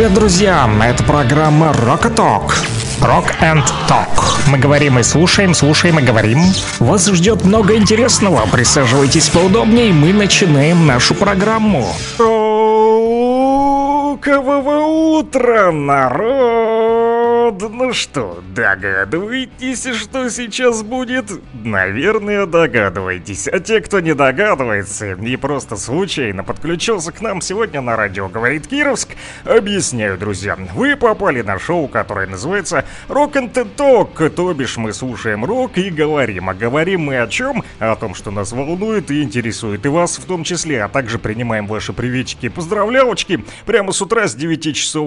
Привет, друзья! Это программа Rock and Talk. Rock and Talk. Мы говорим и слушаем, слушаем и говорим. Вас ждет много интересного. Присаживайтесь поудобнее, мы начинаем нашу программу. Рокового утра, народ! Ну что, догадываетесь, что сейчас будет? Наверное, догадываетесь. А те, кто не догадывается и просто случайно подключился к нам сегодня на радио «Говорит Кировск», объясняю, друзья. Вы попали на шоу, которое называется «Rock and Talk», то бишь мы слушаем рок и говорим. А говорим мы о чем? О том, что нас волнует и интересует, и вас в том числе. А также принимаем ваши приветчики и поздравлялочки прямо с утра с 9 часов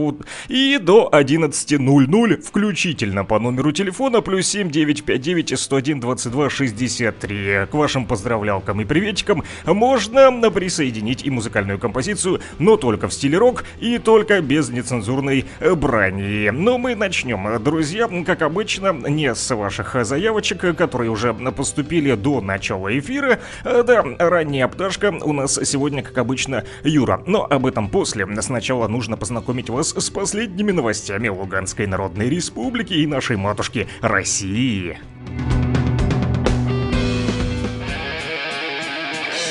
и до 11:00 включительно по номеру телефона +7 959 101 22 63. К вашим поздравлялкам и приветикам можно присоединить и музыкальную композицию, но только в стиле рок и только без нецензурной брани. Но мы начнем, друзья, как обычно, не с ваших заявочек, которые уже поступили до начала эфира. Да, ранняя пташка у нас сегодня, как обычно, Юра, но об этом после. Сначала нужно познакомить вас с последними новостями Луганской Народной Республики и нашей матушки России.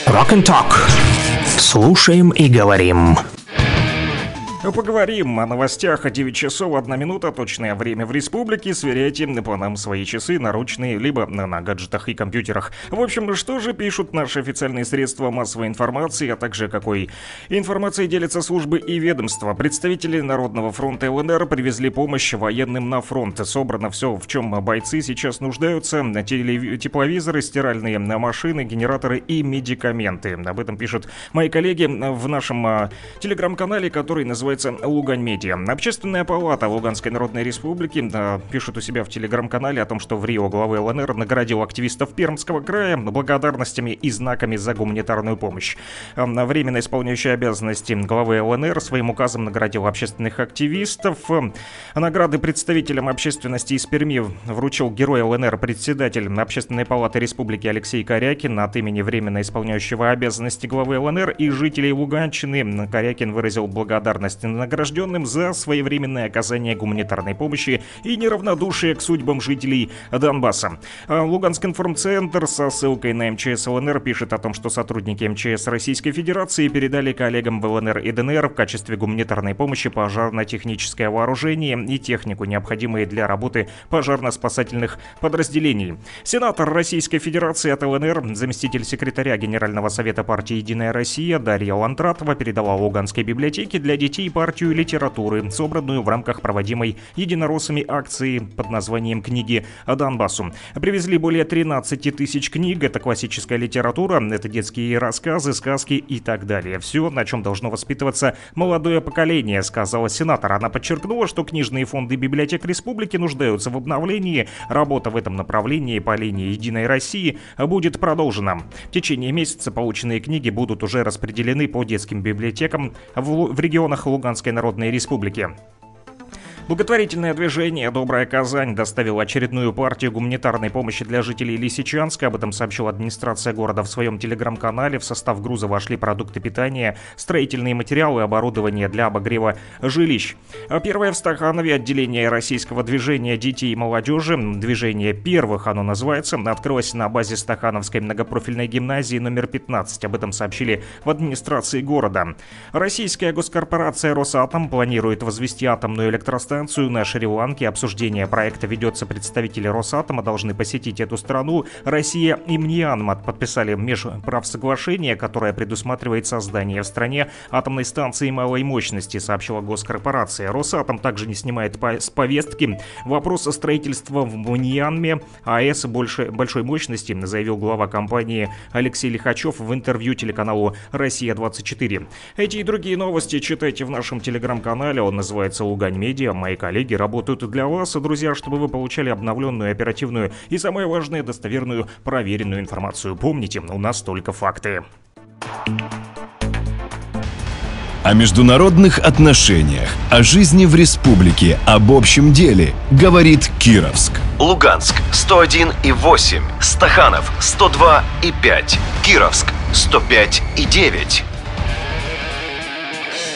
Rock and Talk. Слушаем и говорим. Поговорим о новостях. 9 часов 1 минута, точное время в республике. Сверяйте по нам свои часы наручные, либо на гаджетах и компьютерах. В общем, что же пишут наши официальные средства массовой информации, а также какой информацией делятся службы и ведомства. Представители Народного фронта ЛНР привезли помощь военным на фронт. Собрано все, в чем бойцы сейчас нуждаются. Тепловизоры, стиральные машины, генераторы и медикаменты. Об этом пишут мои коллеги в нашем телеграм-канале, который называется «Лугань Медиа». Общественная палата Луганской Народной Республики пишет у себя в телеграм-канале о том, что в Рио главы ЛНР наградил активистов Пермского края благодарностями и знаками за гуманитарную помощь. Временно исполняющий обязанности главы ЛНР своим указом наградил общественных активистов. Награды представителям общественности из Перми вручил герой ЛНР председатель Общественной палаты Республики Алексей Корякин. От имени временно исполняющего обязанности главы ЛНР и жителей Луганщины Корякин выразил благодарность награжденным за своевременное оказание гуманитарной помощи и неравнодушие к судьбам жителей Донбасса. Луганский информцентр со ссылкой на МЧС ЛНР пишет о том, что сотрудники МЧС Российской Федерации передали коллегам в ЛНР и ДНР в качестве гуманитарной помощи пожарно-техническое вооружение и технику, необходимые для работы пожарно-спасательных подразделений. Сенатор Российской Федерации от ЛНР, заместитель секретаря Генерального совета партии «Единая Россия» Дарья Лантратова передала Луганской библиотеке для детей и партию литературы, собранную в рамках проводимой единороссами акции под названием «Книги о Донбассу». Привезли более 13 тысяч книг. Это классическая литература, это детские рассказы, сказки и так далее. Все, на чем должно воспитываться молодое поколение, сказала сенатор. Она подчеркнула, что книжные фонды библиотек республики нуждаются в обновлении. Работа в этом направлении по линии «Единой России» будет продолжена. В течение месяца полученные книги будут уже распределены по детским библиотекам в регионах Луганской Народной Республики. Благотворительное движение «Добрая Казань» доставило очередную партию гуманитарной помощи для жителей Лисичанска. Об этом сообщила администрация города в своем телеграм-канале. В состав груза вошли продукты питания, строительные материалы и оборудование для обогрева жилищ. Первое в Стаханове отделение российского движения детей и молодежи, движение первых оно называется, открылось на базе Стахановской многопрофильной гимназии номер 15. Об этом сообщили в администрации города. Российская госкорпорация «Росатом» планирует возвести атомную электростанцию на Шри-Ланке. Обсуждение проекта ведется. Представители Росатома должны посетить эту страну. Россия и Мьянма подписали межправсоглашение, которое предусматривает создание в стране атомной станции малой мощности, сообщила госкорпорация. Росатом также не снимает с повестки вопрос о строительстве в Мьянме АЭС большой мощности, заявил глава компании Алексей Лихачев в интервью телеканалу «Россия-24». Эти и другие новости читайте в нашем телеграм-канале. Он называется «Лугань Медиа». Мои коллеги работают для вас, друзья, чтобы вы получали обновленную, оперативную и, самое важное, достоверную, проверенную информацию. Помните, у нас только факты. О международных отношениях, о жизни в республике, об общем деле говорит Кировск. Луганск 101,8, Стаханов 102,5, Кировск 105,9.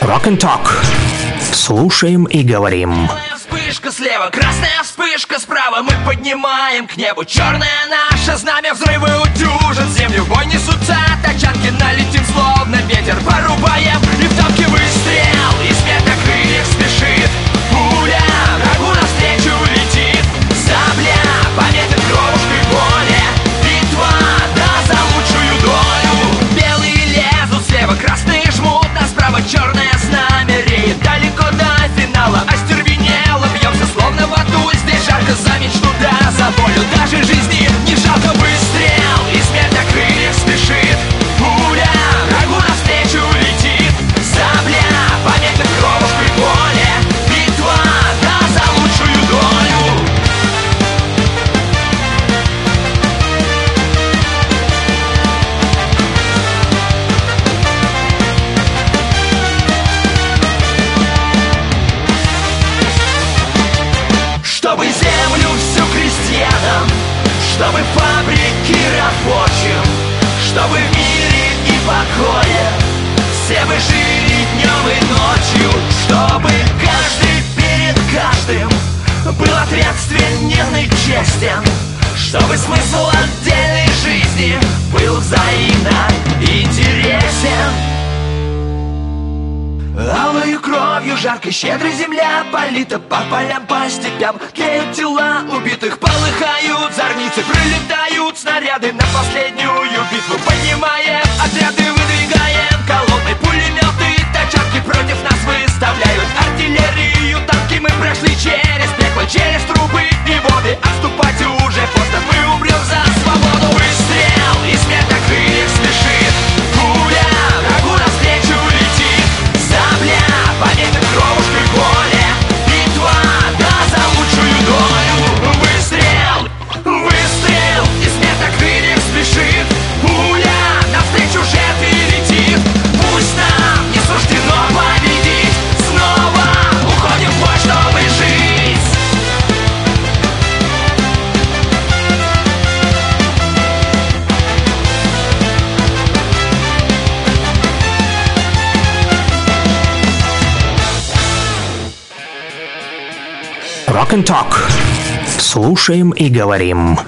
Rock and Talk. слушаем и говорим. Вспышка слева, красная вспышка справа, мы поднимаем к небу черное наше знамя. Взрывы утюжат землю, бой несутся тачанки, налетим словно ветер, порубаем и в танке выстрел. Из петлокрыльев спешит пуля, врагу навстречу летит сабля, пометит кровушкой поле, битва, да за лучшую долю. Белые лезут слева, красные жмут нас справа, черное знамя реет далеко до финала. Замечту, да, за волю даже жизни не жалко. Выстрел, из петлокрыльев спешит пуля, врагу навстречу летит сабля, пометит кровушкой поле, битва, да, за лучшую долю. Чтобы чтобы фабрики рабочим, чтобы в мире и покое все мы жили днем и ночью, чтобы каждый перед каждым был ответственен и честен, чтобы смысл отдельной жизни был взаимно интересен. Алою кровью жаркой щедрой земля полита, по полям, по степям тлеют тела убитых, полыхают зорницы, прилетают снаряды на последнюю битву. Поднимаем отряды, выдвигаем колонны, пулеметы, тачанки против нас выставляют артиллерию, танки. Мы прошли через пекло, через трубы и воды, отступать уже поздно, мы умрем за свободу. Выстрел, из петлокрыльев спешит пуля, врагу навстречу летит сабля, пометит кровушкой поле, битва, да, за лучшую долю. Выстрел, выстрел, из петлокрыльев спешит пуля, навстречу жертве летит. Пусть нам не суждено победить, снова уходим в бой, чтобы Rock and Talk. Слушаем и говорим.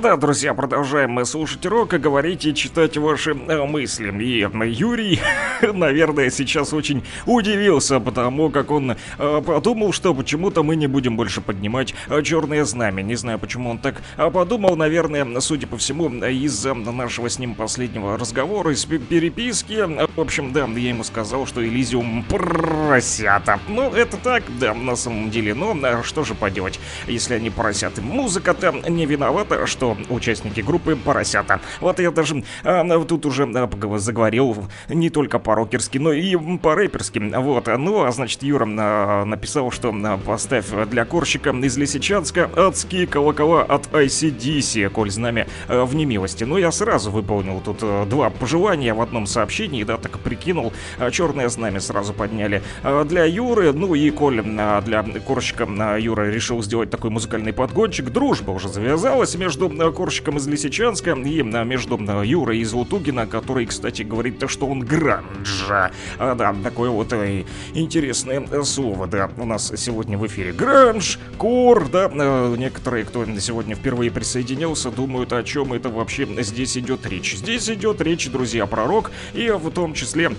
Да, друзья, продолжаем мы слушать рок и говорить и читать ваши мысли. И Юрий, наверное, сейчас очень удивился, потому как он подумал, что почему-то мы не будем больше поднимать черное знамя. Не знаю, почему он так подумал, наверное, судя по всему, из-за нашего с ним последнего разговора, из переписки. В общем, да, я ему сказал, что Элизиум поросята. Ну, это так, да, на самом деле, но что же поделать, если они поросят. Музыка-то не виновата, что участники группы поросята. Вот я даже тут уже заговорил не только по-рокерски, но и по-рэперски. Вот, ну, значит, Юра написал, что поставь для Корщика из Лисичанска адские колокола от ICDC, коль знамя в немилости. Ну, я сразу выполнил тут два пожелания в одном сообщении, да, так прикинул. Черное знамя сразу подняли для Юры, ну и коль для Корщика Юра решил сделать такой музыкальный подгончик. Дружба уже завязалась между Корщиком из Лисичанска и между Юрой из Лутугина, который, кстати, говорит, что он гранжа. Да, такое вот интересное слово, да, у нас сегодня в эфире. Гранж, кор, да, некоторые, кто сегодня впервые присоединился, думают, о чем это вообще здесь идет речь. Здесь идет речь, друзья, про рок, и в том числе...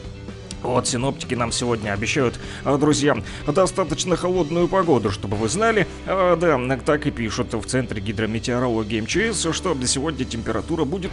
Вот синоптики нам сегодня обещают, друзья, достаточно холодную погоду, чтобы вы знали. Да, так и пишут в Центре гидрометеорологии МЧС, что сегодня температура будет,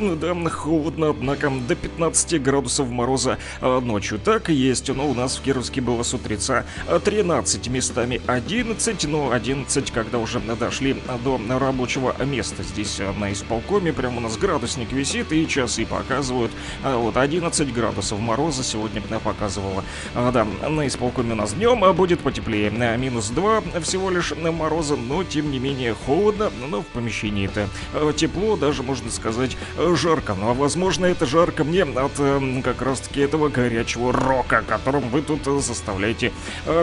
да, холодно, однако до 15 градусов мороза ночью. Так и есть, но у нас в Кировске было с утреца 13, местами 11, но 11, когда уже дошли до рабочего места. Здесь на исполкоме прям у нас градусник висит и часы показывают. Вот 11 градусов мороза сегодня. Сегодня показывала. Да, на исполкоме у нас днем будет потеплее. Минус 2 всего лишь мороза, но тем не менее холодно. Но в помещении это тепло, даже можно сказать жарко. Ну а возможно это жарко мне от как раз таки этого горячего рока, которым вы тут заставляете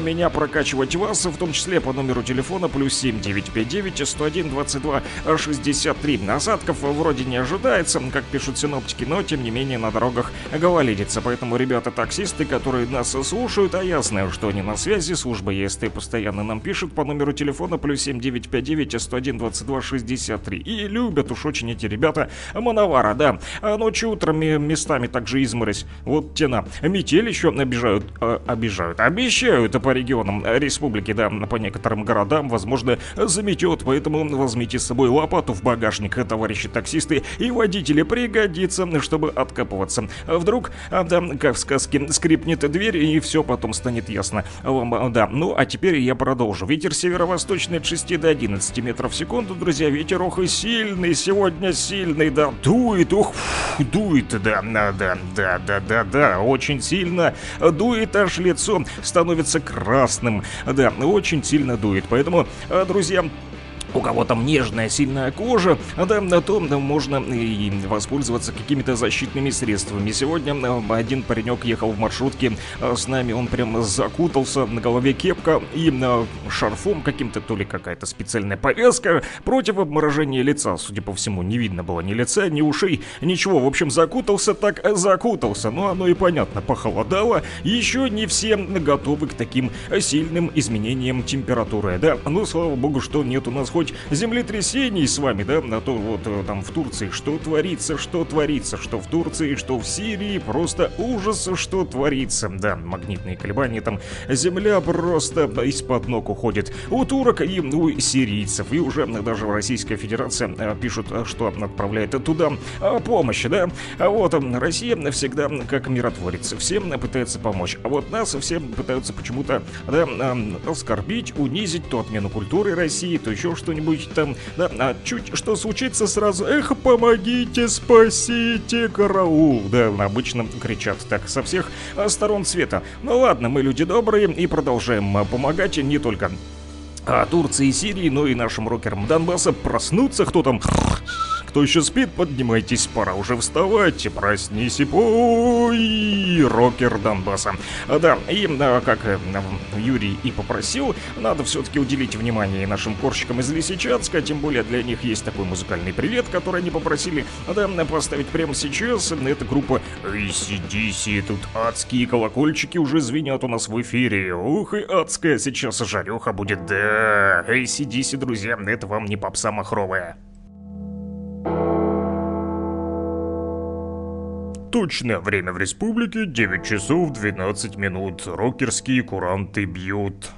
меня прокачивать вас, в том числе по номеру телефона +7 959 101 22 63. Осадков вроде не ожидается, как пишут синоптики, но тем не менее на дорогах гололедица. Поэтому, ребята, таксисты, которые нас и слушают, а я знаю, что они на связи, служба ЕСТ постоянно нам пишут по номеру телефона +7 959 101 22 63. И любят уж очень эти ребята мановара, да. А ночью, утром местами также изморозь. Вот тена. Метель еще обещают по регионам республики, да, по некоторым городам, возможно, заметет. Поэтому возьмите с собой лопату в багажник, товарищи таксисты и водители, пригодится, чтобы откапываться. Вдруг, там, как в сказке, скрипнет дверь и все потом станет ясно. Да, ну а теперь я продолжу. Ветер северо-восточный от 6 до 11 метров в секунду, друзья, ветер ох и сильный, сегодня сильный, да, дует, ох, дует, да, очень сильно дует, аж лицо становится красным, да, очень сильно дует, поэтому, друзья, у кого там нежная, сильная кожа, да, на том можно и воспользоваться какими-то защитными средствами. Сегодня один паренек ехал в маршрутке с нами, он прям закутался, на голове кепка и шарфом каким-то, то ли какая-то специальная повязка против обморожения лица. Судя по всему, не видно было ни лица, ни ушей, ничего. В общем, закутался так закутался. Но оно и понятно, похолодало. Еще не все готовы к таким сильным изменениям температуры, да. Ну, слава богу, что нет у нас хоть землетрясений с вами, да, на то вот там в Турции, что творится, что в Турции, что в Сирии, просто ужас, что творится, да, магнитные колебания, там земля просто из-под ног уходит у турок и у сирийцев, и уже даже Российская Федерация пишут, что отправляет туда помощь, да, а вот Россия всегда как миротворец, всем пытается помочь, а вот нас всем пытаются почему-то, да, оскорбить, унизить, то отмену культуры России, то еще что что-нибудь там, да, а чуть что случится сразу, эх, помогите, спасите, караул, да, обычно кричат так со всех сторон света. Ну ладно, мы люди добрые и продолжаем помогать не только Турции и Сирии, но и нашим рокерам Донбасса. Проснуться, кто там... Кто еще спит, поднимайтесь, пора уже вставать, проснись и пой, рокер Донбасса. Да, и как Юрий и попросил, надо все-таки уделить внимание нашим корщикам из Лисичанска, тем более для них есть такой музыкальный привет, который они попросили, да, поставить прямо сейчас. Это группа ACDC, тут адские колокольчики уже звенят у нас в эфире. Ух и адская сейчас жареха будет, да, ACDC, друзья, это вам не попса махровая. Точное время в республике 9 часов 12 минут. Рокерские куранты бьют.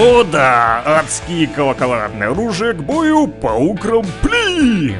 О да, адские колоколадные оружия к бою паук Рампли!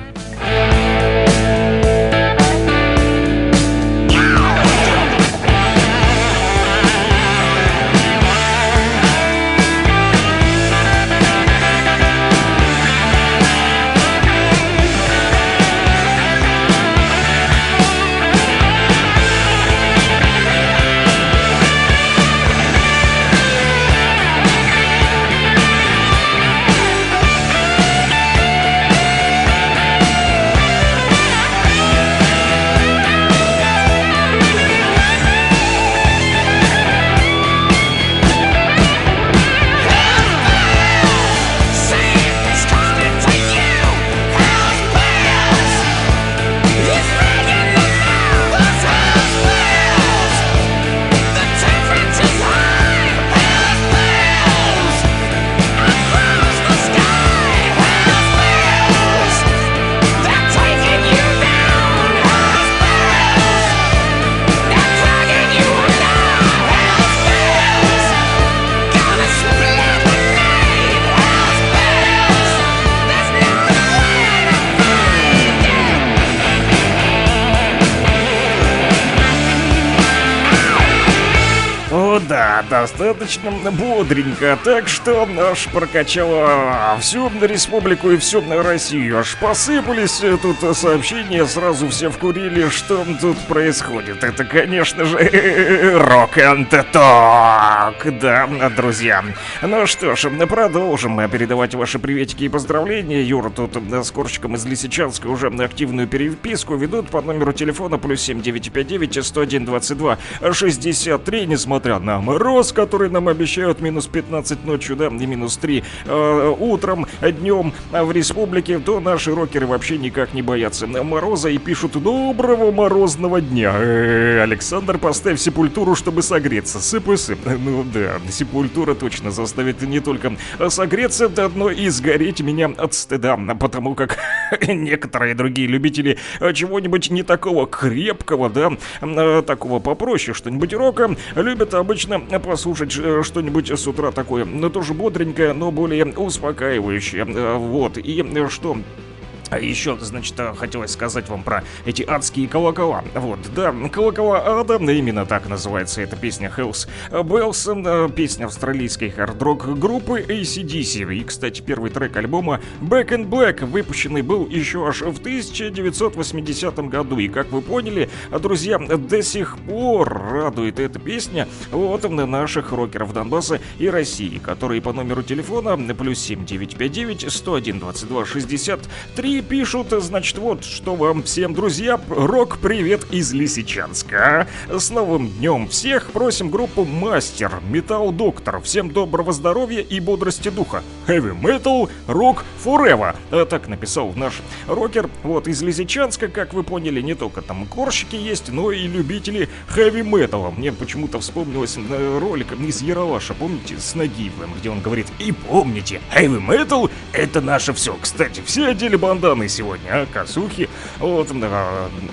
Да, достаточно бодренько, так что аж прокачало всю республику и всю Россию. Аж посыпались тут сообщения, сразу все вкурили, что тут происходит. Это, конечно же, рок-н-ток, да, друзья. Ну что ж, продолжим передавать ваши приветики и поздравления. Юра тут с Корчиком из Лисичанска уже активную переписку ведут по номеру телефона +7 959 101 22 63, несмотря на мороз, который нам обещают, -15 ночью, да, и -3 утром, днем в республике, то наши рокеры вообще никак не боятся мороза и пишут: доброго морозного дня. Александр, поставь Сепультуру, чтобы согреться. Сып. Ну да, Сепультура точно заставит не только согреться, но и сгореть меня от стыда, потому как некоторые другие любители чего-нибудь не такого крепкого, да, такого попроще, что-нибудь рока, любят обычно послушать что-нибудь с утра такое, но тоже бодренькое, но более успокаивающее. Вот, и что... А еще, значит, хотелось сказать вам про эти адские колокола. Вот, да, колокола ада, именно так называется эта песня Hells Bells, песня австралийской хард-рок группы AC/DC. И, кстати, первый трек альбома Back in Black выпущенный был еще аж в 1980 году. И, как вы поняли, друзья, до сих пор радует эта песня вот наших рокеров Донбасса и России, которые по номеру телефона +7 959 101 22 63 пишут, значит, вот что вам всем, друзья. Рок-привет из Лисичанска. С новым днем всех. Просим группу Мастер, Металл Доктор. Всем доброго здоровья и бодрости духа. Heavy Metal, Rock Forever. Так написал наш рокер. Вот, из Лисичанска, как вы поняли, не только там корщики есть, но и любители Heavy Metal. Мне почему-то вспомнилось ролик из Ералаша, помните, с Нагиевым, где он говорит: и помните, Heavy Metal это наше все. Кстати, все одели банданы сегодня, косухи, вот,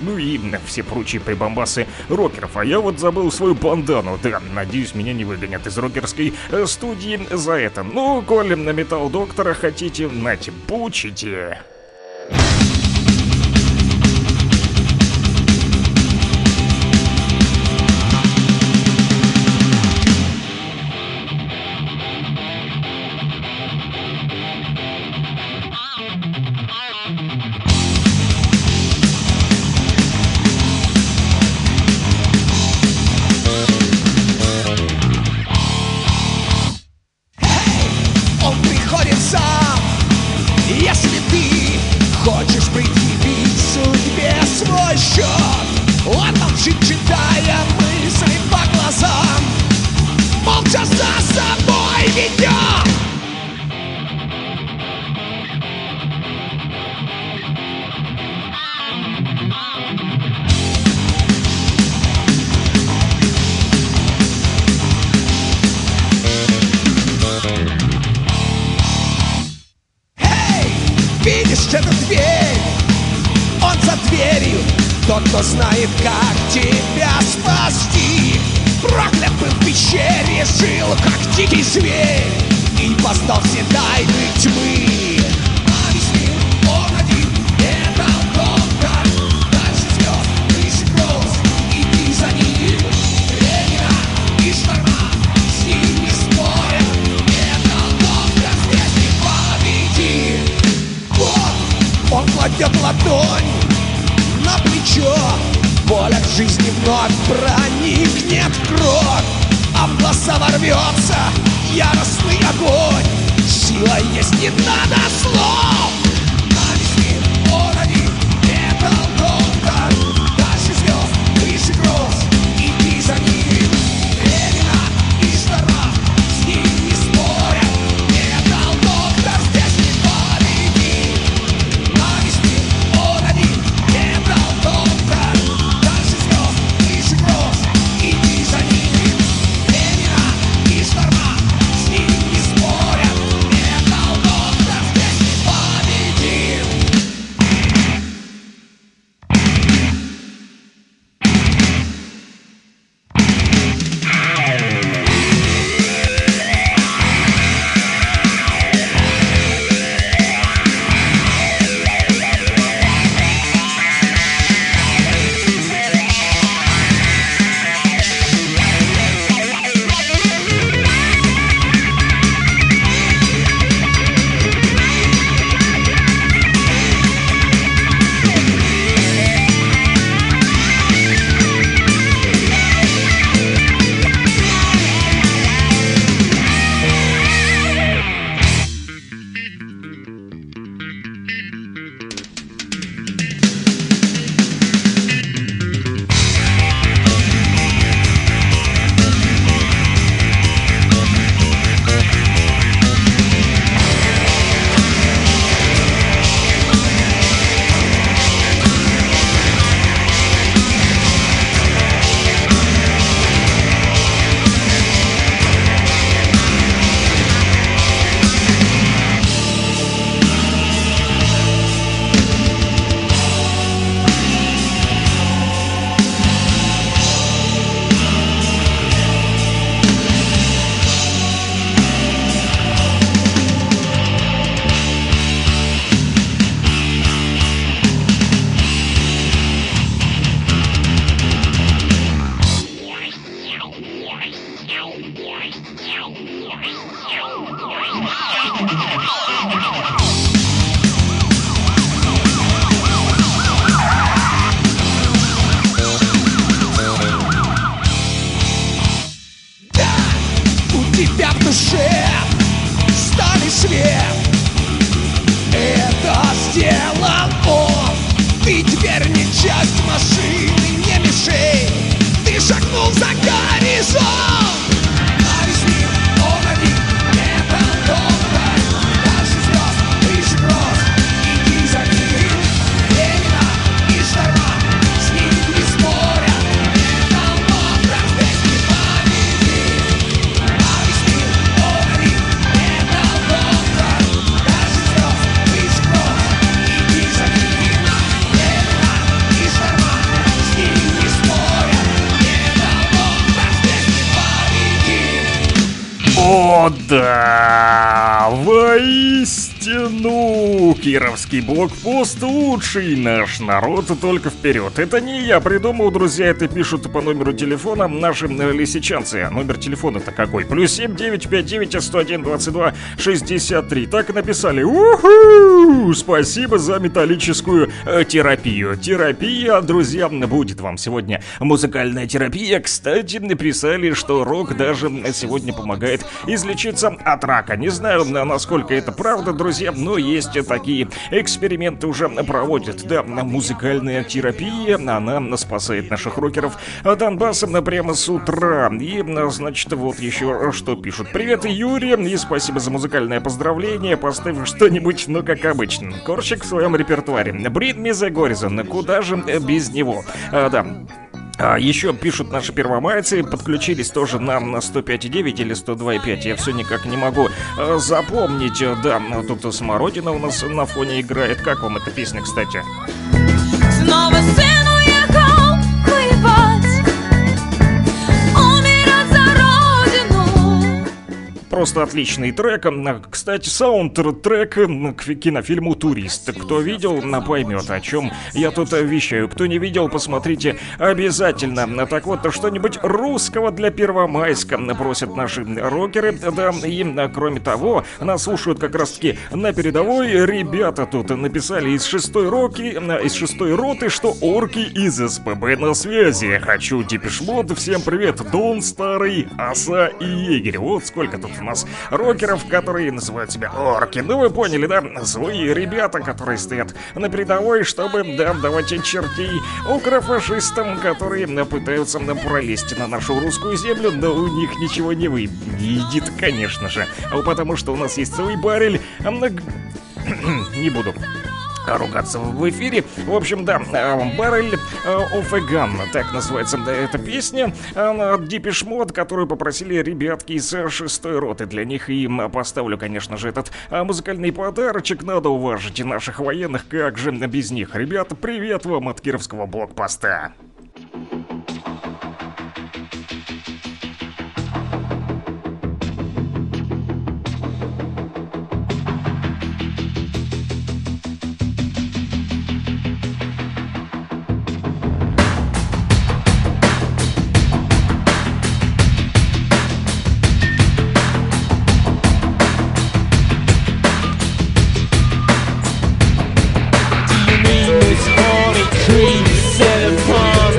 ну и все прочие прибамбасы рокеров. А я вот забыл свою бандану, да, надеюсь, меня не выгонят из рокерской студии за это. Ну, коли на Металл Доктора хотите, нате, получите. познал все тайны тьмы. Кладет ладонь на плечо, воля к жизни вновь проникнет кровь, а в глаза ворвется яростный огонь. Сила есть, не надо слов. Навести урони, это долго, дальше звезд, выше гроз, иди за ним. Времена и жара, с ним не спорят, это доктор, здесь не победит. Да, воистину, кировский блокпост лучший, наш народ только вперед. Это не я придумал, друзья, это пишут по номеру телефона наши лисичанцы. Номер телефона-то какой? +7 959 101 22 63. Так и написали. Уху! Спасибо за металлическую терапию. Терапия, друзья, будет вам сегодня музыкальная терапия. Кстати, написали, что рок даже сегодня помогает излечиться от рака. Не знаю, насколько это правда, друзья, но есть такие эксперименты уже проводят. Да, музыкальная терапия, она спасает наших рокеров Донбасса прямо с утра. И, значит, вот еще что пишут. Привет, Юрий, и спасибо за музыкальное поздравление. Поставь что-нибудь, ну, как обычно. Корчик в своем репертуаре. Bring Me The Horizon, куда же без него? Да. Еще пишут наши первомайцы, подключились тоже нам на 105.9 или 102.5, я все никак не могу запомнить. Да, тут Смородина у нас на фоне играет. Как вам эта песня, кстати? Снова сын уехал воевать. просто отличный трек. Кстати, саундтрек к кинофильму «Турист». Кто видел, поймет, о чем я тут вещаю. Кто не видел, посмотрите обязательно. Так вот, что-нибудь русского для Первомайска просят наши рокеры. Да, и кроме того, нас слушают как раз-таки на передовой. Ребята тут написали из шестой роты, что орки из СПБ на связи. Хочу Депеш Мод, всем привет, Дон Старый, Оса и Егерь. Вот сколько тут у нас рокеров, которые называют себя орки. Ну вы поняли, да? Злые ребята, которые стоят на передовой, чтобы, да, давать чертей укрофашистам, которые пытаются пролезть на нашу русскую землю, но у них ничего не выйдет, конечно же. Потому что у нас есть целый баррель, не буду ругаться в эфире. В общем, да, «Barrel of a Gun», так называется, да, эта песня от Depeche Mode, которую попросили ребятки из шестой роты. Для них и поставлю, конечно же, этот музыкальный подарочек. Надо уважить наших военных, как же без них. Ребята, привет вам от кировского блокпоста. Trees set upon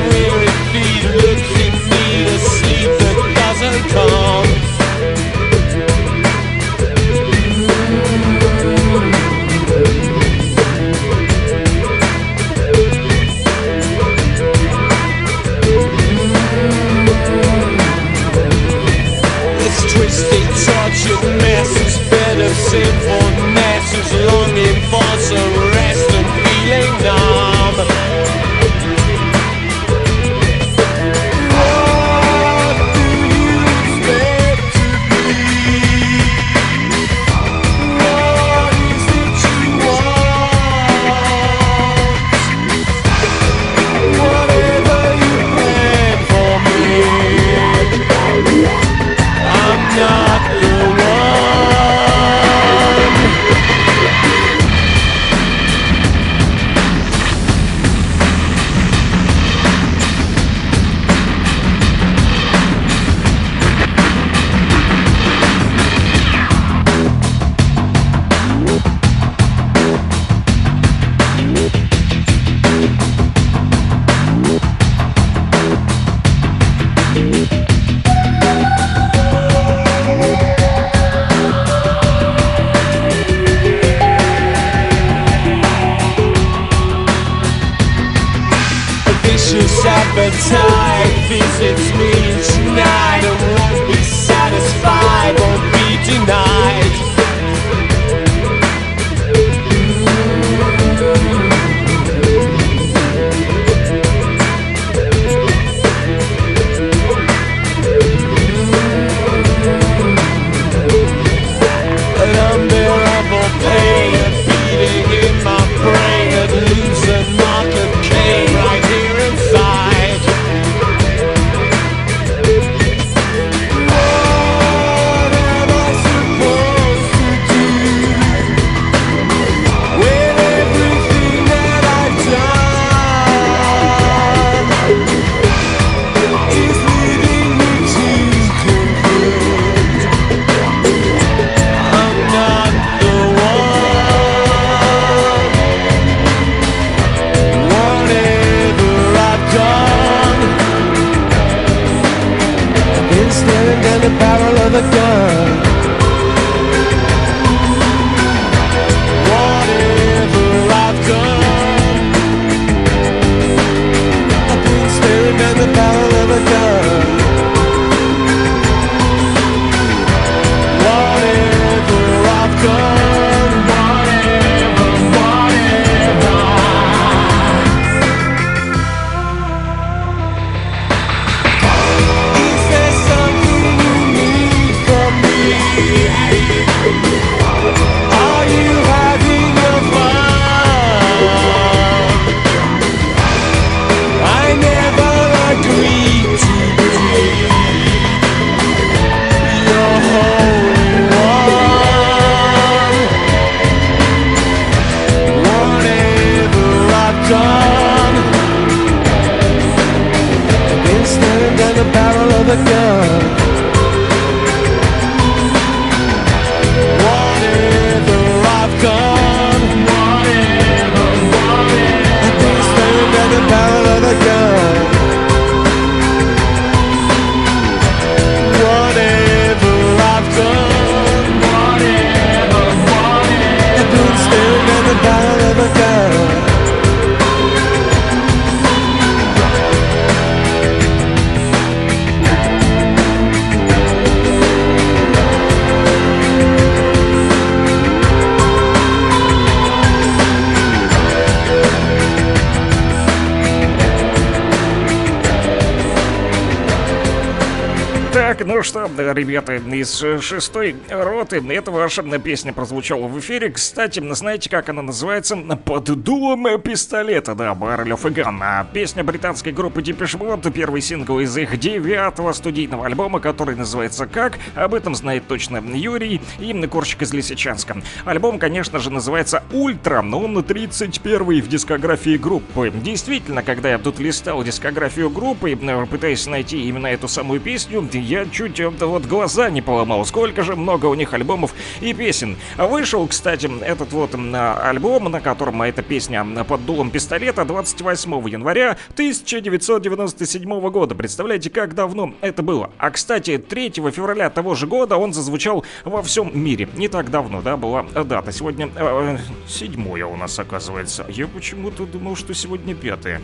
ребята из 6-й роты. Эта ваша песня прозвучала в эфире. Кстати, знаете, как она называется? «Под дулом пистолета», да, Barrel of a Gun. Песня британской группы Depeche Mode, первый сингл из их 9-го студийного альбома, который называется «Как?». Об этом знает точно Юрий, именно Корщик из Лисичанска. Альбом, конечно же, называется «Ультра», но он 31-й в дискографии группы. Действительно, когда я тут листал дискографию группы, пытаясь найти именно эту самую песню, я чуть вот глаза не поломал. Сколько же много у них альбомов и песен. Вышел, кстати, этот вот альбом, на котором эта песня «Под дулом пистолета», 28 января 1997 года. Представляете, как давно это было. А, кстати, 3 февраля того же года он зазвучал во всем мире. Не так давно, да, была дата. Сегодня 7-е у нас, оказывается. Я почему-то думал, что сегодня 5-е.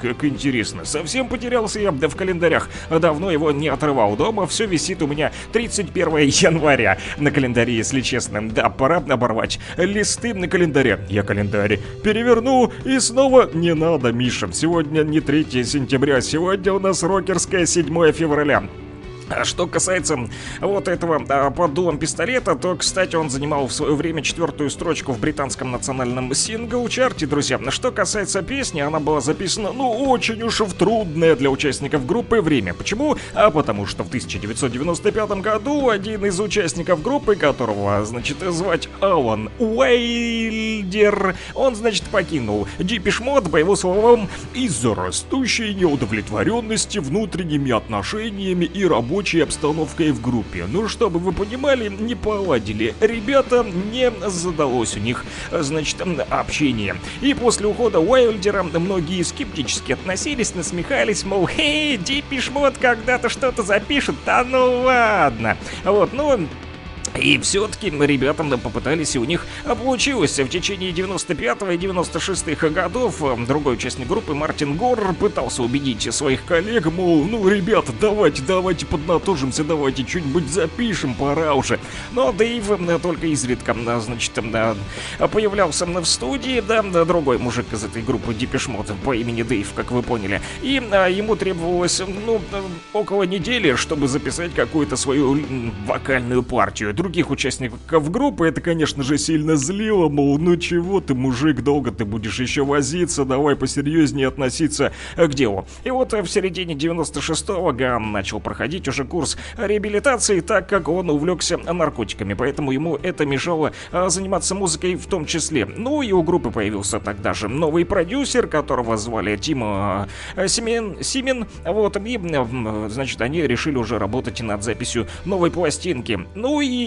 Как интересно. Совсем потерялся я в календарях. Давно его не отрывал дома. Все висит у меня 31 января на календаре, если честно. Да, пора оборвать листы на календаре. Я календарь переверну и снова не надо, Миша. Сегодня не 3 сентября, сегодня у нас рокерское 7 февраля. Что касается вот этого «Под дулом пистолета», то, кстати, он занимал в свое время 4-ю строчку в британском национальном сингл-чарте, друзья. Что касается песни, она была записана, очень уж в трудное для участников группы время. Почему? А потому что в 1995 году один из участников группы, которого, звать Алан Уайлдер, он, покинул Depeche Mode, по его словам, из-за растущей неудовлетворенности внутренними отношениями и работой обстановкой в группе. Чтобы вы понимали, не поладили ребята, не задалось у них, общение. И после ухода Уайлдера многие скептически относились, насмехались, мол, хей, Depeche Mode когда-то что-то запишет, да ну ладно. И все-таки ребятам попытались, и у них получилось. В течение 95-го и 96-х годов другой участник группы Мартин Гор пытался убедить своих коллег, мол, ребята, давайте поднатужимся, давайте что-нибудь запишем, пора уже. Но Дэйв только изредка, появлялся в студии, другой мужик из этой группы Depeche Mode по имени Дэйв, как вы поняли. И ему требовалось, около недели, чтобы записать какую-то свою вокальную партию. Других участников группы это, конечно же, сильно злило, мол, чего ты, мужик, долго ты будешь еще возиться, давай посерьезнее относиться к делу. И вот в середине 96-го Ган начал проходить уже курс реабилитации, так как он увлекся наркотиками, поэтому ему это мешало заниматься музыкой в том числе. И у группы появился тогда же новый продюсер, которого звали Тим Симин, и, они решили уже работать над записью новой пластинки.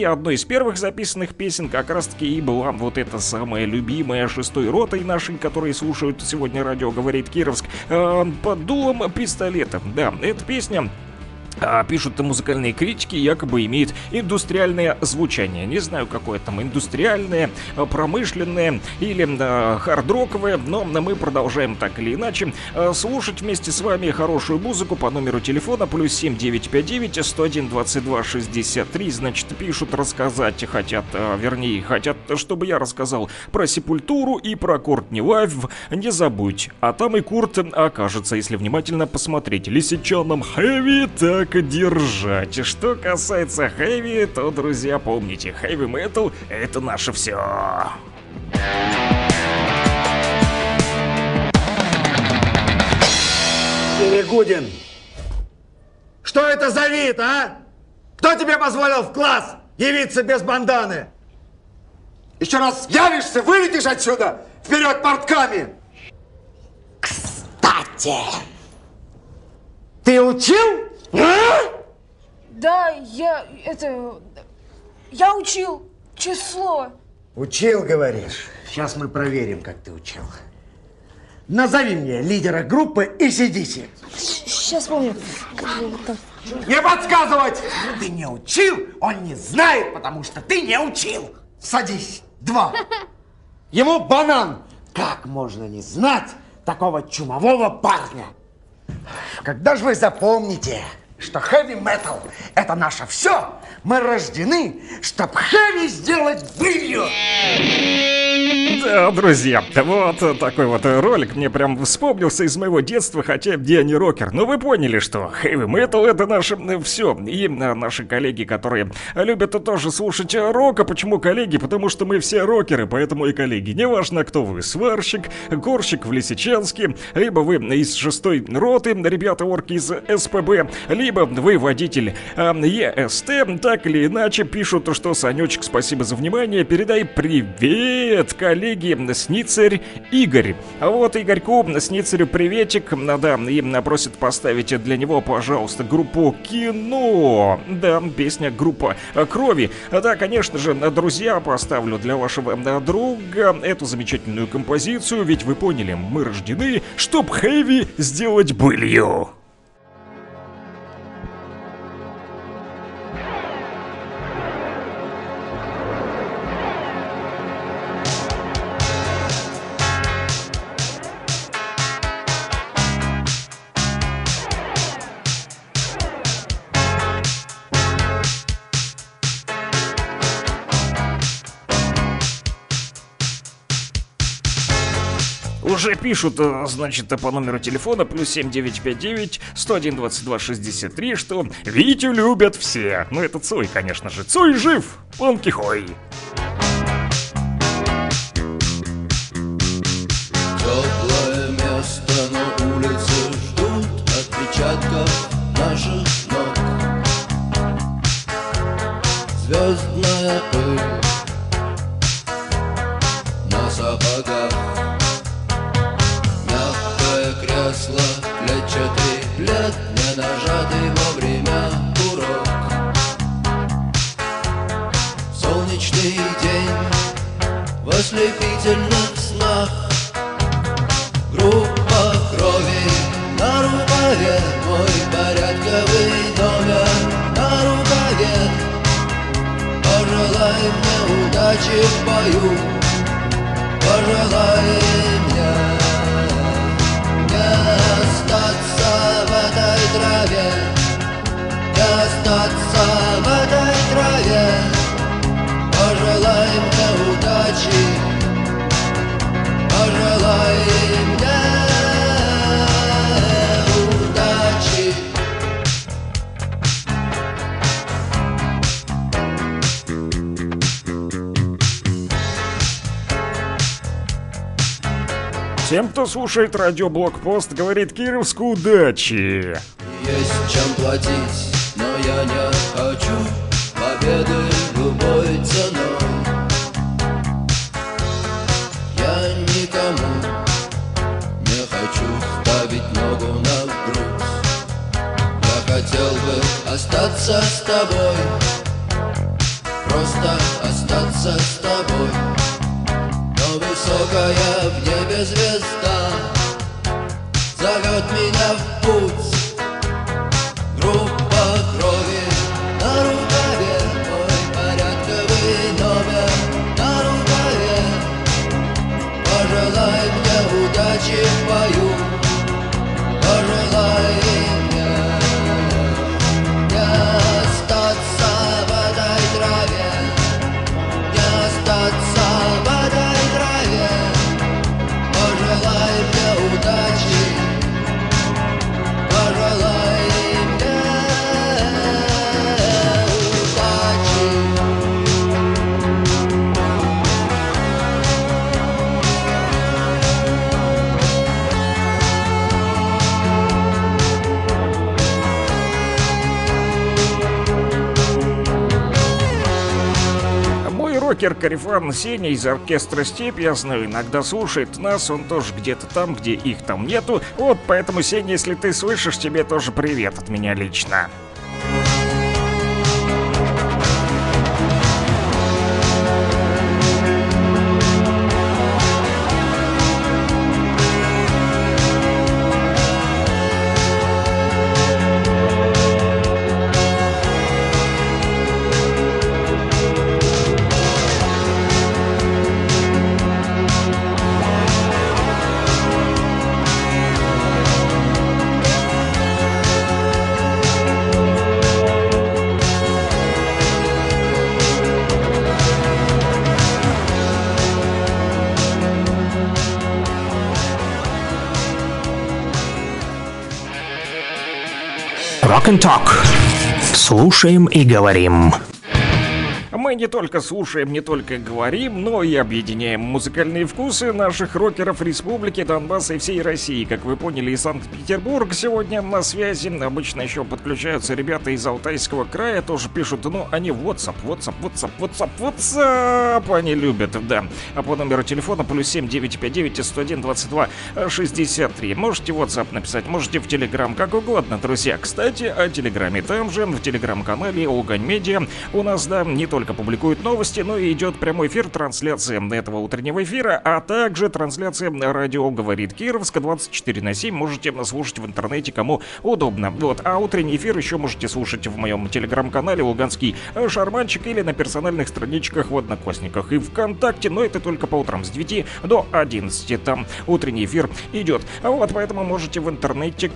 И одной из первых записанных песен как раз-таки и была вот эта самая любимая 6-й ротой нашей, которые слушают сегодня радио «Говорит Кировск», «Под дулом пистолета». Да, эта песня, пишут музыкальные критики, якобы имеет индустриальное звучание. Не знаю, какое там индустриальное, промышленное или хард-роковое, но мы продолжаем так или иначе слушать вместе с вами хорошую музыку по номеру телефона +7 959 101 22 63. Значит, пишут, рассказать хотят, хотят, чтобы я рассказал про Сепультуру и про Кортни Лайв. Не забудь, а там и Курт окажется, если внимательно посмотреть. Лисичанам хэви, так держать. Что касается хэви, то, друзья, помните, хэви-метал — это наше все. Перегудин, что это за вид, а? Кто тебе позволил в класс явиться без банданы? Еще раз явишься, вылетишь отсюда, вперед портками! Кстати, ты учил? А? Да, я учил число. Учил, говоришь? Сейчас мы проверим, как ты учил. Назови мне лидера группы и сидите. Сейчас помню. Не подсказывать! Ты не учил, он не знает, потому что ты не учил. Садись. 2. Ему банан. Как можно не знать такого чумового парня? Когда же вы запомните, что хэви-метал — это наше все? Мы рождены, чтоб хэви сделать былью! Друзья, вот такой вот ролик мне прям вспомнился из моего детства, хотя я не рокер, но вы поняли, что heavy metal — это наше все. И наши коллеги, которые любят тоже слушать рока, почему коллеги? Потому что мы все рокеры, поэтому и коллеги. Неважно, кто вы, сварщик, горщик в Лисичанске, либо вы из 6-й роты, ребята-орки из СПБ, либо вы водитель ЕСТ, так или иначе пишут, что Санечек, спасибо за внимание, передай привет, коллеги, Сницарь Игорь. А вот Игорьку, Сницарю приветик, да, им просят поставить для него, пожалуйста, группу Кино, да, песня группа Крови. Да, конечно же, друзья, поставлю для вашего друга эту замечательную композицию, ведь вы поняли, мы рождены, чтоб хэви сделать былью. Уже пишут, значит, по номеру телефона +7 959 101 22 63, что Витю любят все. Ну это Цой, конечно же. Цой жив, он кихой. Теплое место на улице ждут отпечатков наших ног. Звездная пыль на сапогах. Кресло клетчатый плед, не нажатый во время урок. Солнечный день в ослепительных снах. Группа Крови на рукаве, мой порядковый номер на рукаве. Пожелай мне удачи в бою, пожелай мне остаться в этой траве, остаться в этой траве. Пожелай мне удачи, пожелай мне удачи. Тем, кто слушает радиоблокпост, говорит Кировск, удачи! Есть чем платить, но я не хочу победы любой ценой. Я никому не хочу ставить ногу на грудь. Я хотел бы остаться с тобой, просто остаться с тобой. Высокая в небе звезда зовет меня в путь. Группа Крови на рукаве, мой порядковый номер на рукаве. Пожелай мне удачи в бою, пожелай мне не остаться в этой траве, не остаться в этой. Пожелай мне удачи, пожелай мне удачи. Мой рокер-корифан Сеня из оркестра «Степь», я знаю, иногда слушает нас, он тоже где-то там, где их там нету. Вот поэтому, Сеня, если ты слышишь, тебе тоже привет от меня лично. Rock and Talk. Слушаем и говорим. Мы не только слушаем, не только говорим, но и объединяем музыкальные вкусы наших рокеров Республики Донбасс и всей России. Как вы поняли, и Санкт-Петербург сегодня на связи. Обычно еще подключаются ребята из Алтайского края, тоже пишут, но они WhatsApp, они любят, да. А по номеру телефона +7 959 101 22 63. Можете WhatsApp написать, можете в Telegram, как угодно, друзья. Кстати, о Телеграме, там же, в Телеграм-канале Огонь Медиа у нас, да, не только публикуют новости, но и идет прямой эфир, трансляция этого утреннего эфира, а также трансляция «Радио говорит Кировск» 24/7. Можете слушать в интернете, кому удобно. Вот, а утренний эфир еще можете слушать в моем телеграм-канале «Луганский шарманчик» или на персональных страничках в Одноклассниках и ВКонтакте, но это только по утрам с 9 до 11. Там утренний эфир идет. Вот, поэтому можете в интернете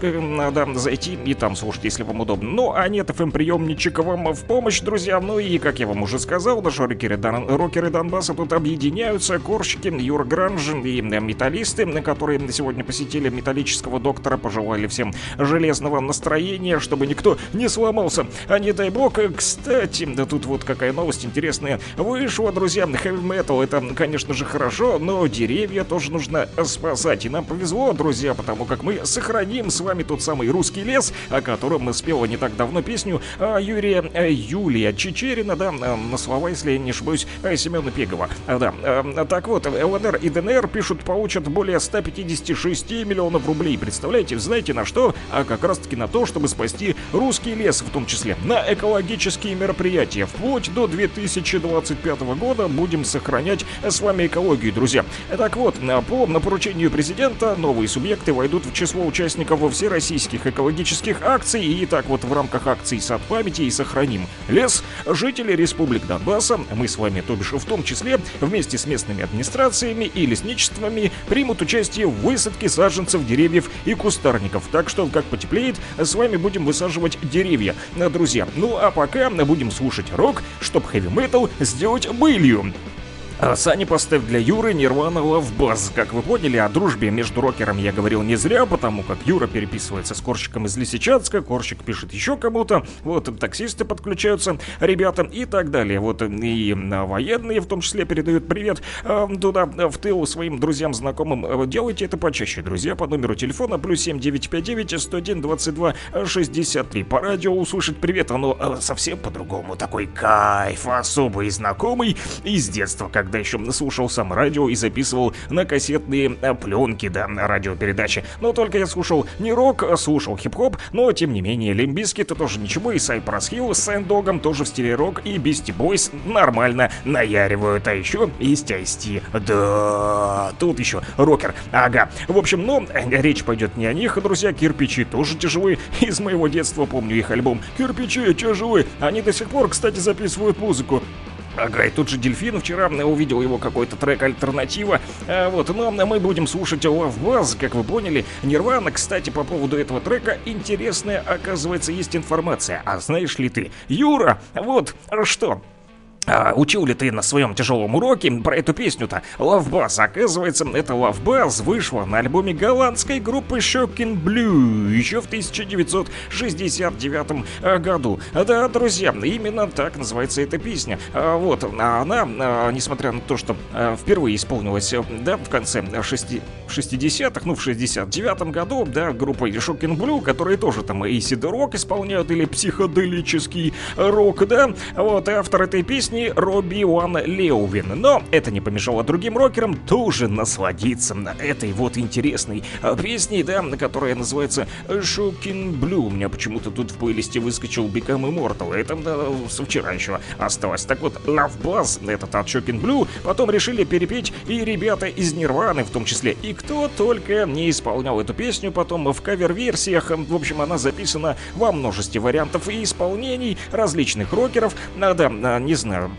зайти и там слушать, если вам удобно. Ну, а нет, FM-приемничек вам в помощь, друзья. Ну и, как я вам уже сказал, даже рокеры Донбасса тут объединяются, корщики, юргранж и металлисты, которые сегодня посетили металлического доктора, пожелали всем железного настроения, чтобы никто не сломался, а не дай бог. Кстати, да тут вот какая новость интересная вышла, друзья. Хэви-метал — это, конечно же, хорошо, но деревья тоже нужно спасать. И нам повезло, друзья, потому как мы сохраним с вами тот самый русский лес, о котором спела не так давно песню Юлия Чичерина, да, на слова, если я не ошибаюсь, Семена Пегова. Да. Так вот, ЛНР и ДНР, пишут, получат более 156 миллионов рублей. Представляете, знаете на что? А как раз-таки на то, чтобы спасти русский лес, в том числе на экологические мероприятия. Вплоть до 2025 года будем сохранять с вами экологию, друзья. Так вот, по поручению президента новые субъекты войдут в число участников всероссийских экологических акций. И так вот, в рамках акций «Сад памяти» и «Сохраним лес» жители Республик Донбасса, мы с вами, то бишь, в том числе, вместе с местными администрациями и лесничествами, примут участие в высадке саженцев, деревьев и кустарников. Так что, как потеплеет, с вами будем высаживать деревья, друзья. Ну а пока будем слушать рок, чтоб хэви-метал сделать былью. Сани, поставь для Юры Nirvana Love Buzz. Как вы поняли, о дружбе между рокером я говорил не зря, потому как Юра переписывается с корщиком из Лисичанска, корщик пишет еще кому-то, вот таксисты подключаются, ребята, и так далее. Вот и военные в том числе передают привет туда, в тыл, своим друзьям, знакомым. Делайте это почаще, друзья, по номеру телефона +7 959 101 22 63. По радио услышать привет, оно совсем по-другому. Такой кайф особый и знакомый из детства, как когда еще слушал сам радио и записывал на кассетные пленки, да, на радиопередачи. Но только я слушал не рок, а слушал хип-хоп, но тем не менее Лимп Бизкит тоже ничего, и Cypress Hill с Сэндогом тоже в стиле рок, и Beastie Boys нормально наяривают, а еще и Ice-T. Да, тут еще рокер, ага. В общем, но речь пойдет не о них, друзья. Кирпичи тоже тяжелые, из моего детства помню их альбом «Кирпичи тяжелые». Они до сих пор, кстати, записывают музыку. Ага, и тут же Дельфин, вчера увидел его какой-то трек «Альтернатива». Вот, но мы будем слушать Love Buzz, как вы поняли. Nirvana, кстати, по поводу этого трека интересная, оказывается, есть информация. А знаешь ли ты, Юра, вот что... учил ли ты на своем тяжелом уроке про эту песню-то? Love Buzz, оказывается, это Love Buzz вышла на альбоме голландской группы Shocking Blue еще в 1969 году. Да, друзья, именно так называется эта песня. Вот, она, несмотря на то, что впервые исполнилась, да, в конце 60-х, ну, в 69 году, да, группой Shocking Blue, которые тоже там и сид-рок исполняют, или психоделический рок, да, вот, автор этой песни Робби Уан Леувин. Но это не помешало другим рокерам тоже насладиться этой вот интересной песней, да, которая называется Shocking Blue. У меня почему-то тут в плейлисте выскочил Become Immortal. Это, да, вчера еще осталось. Так вот, Love Buzz, этот от Shocking Blue, потом решили перепеть и ребята из Nirvana, в том числе. И кто только не исполнял эту песню потом в кавер-версиях. В общем, она записана во множестве вариантов и исполнений различных рокеров. Не знаю,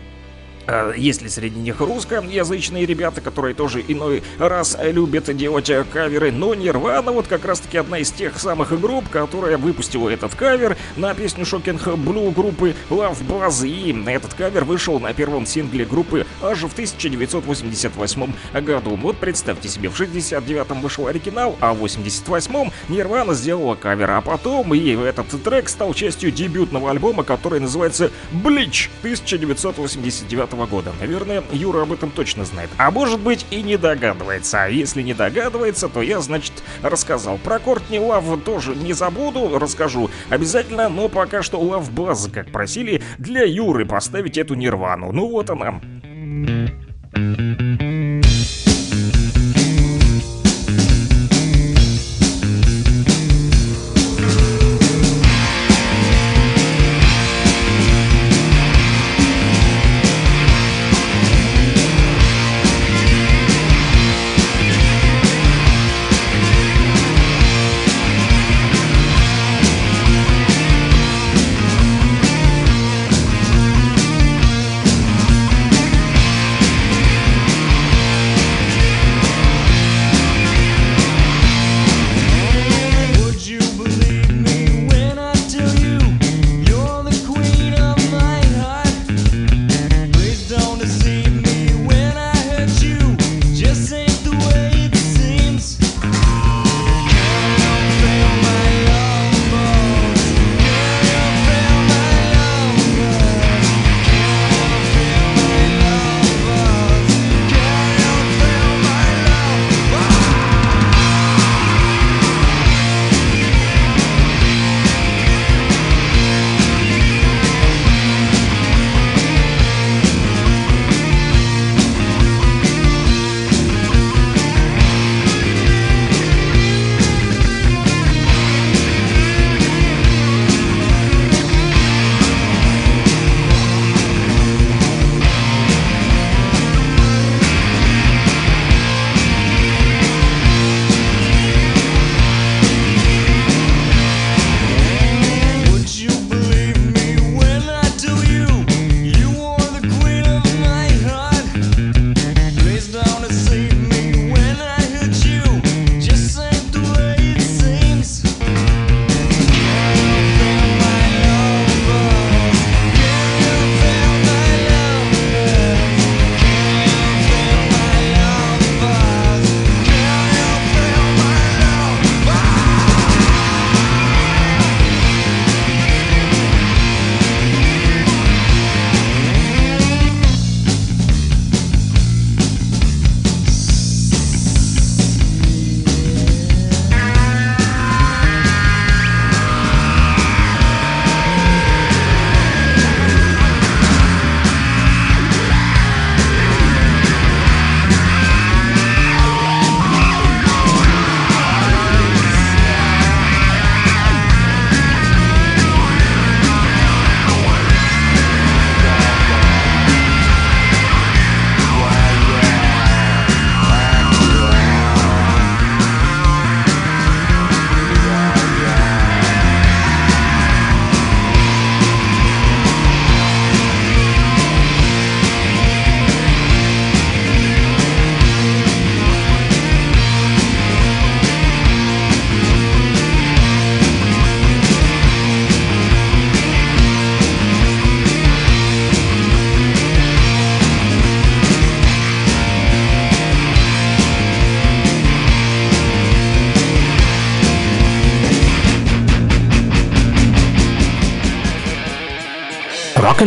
Есть ли среди них русскоязычные ребята, которые тоже иной раз любят делать каверы, но Nirvana вот как раз таки одна из тех самых групп, которая выпустила этот кавер на песню Shocking Blue группы Love Buzz, и этот кавер вышел на первом сингле группы аж в 1988 году. Вот представьте себе, в 69-м вышел оригинал, а в 88-м Nirvana сделала кавер, а потом и этот трек стал частью дебютного альбома, который называется Bleach 1989 года. Наверное, Юра об этом точно знает, а может быть и не догадывается. А если не догадывается, то я, значит, рассказал. Про Courtney Love тоже не забуду, расскажу обязательно, но пока что Love Buzz, как просили, для Юры поставить эту Nirvana. Ну вот она.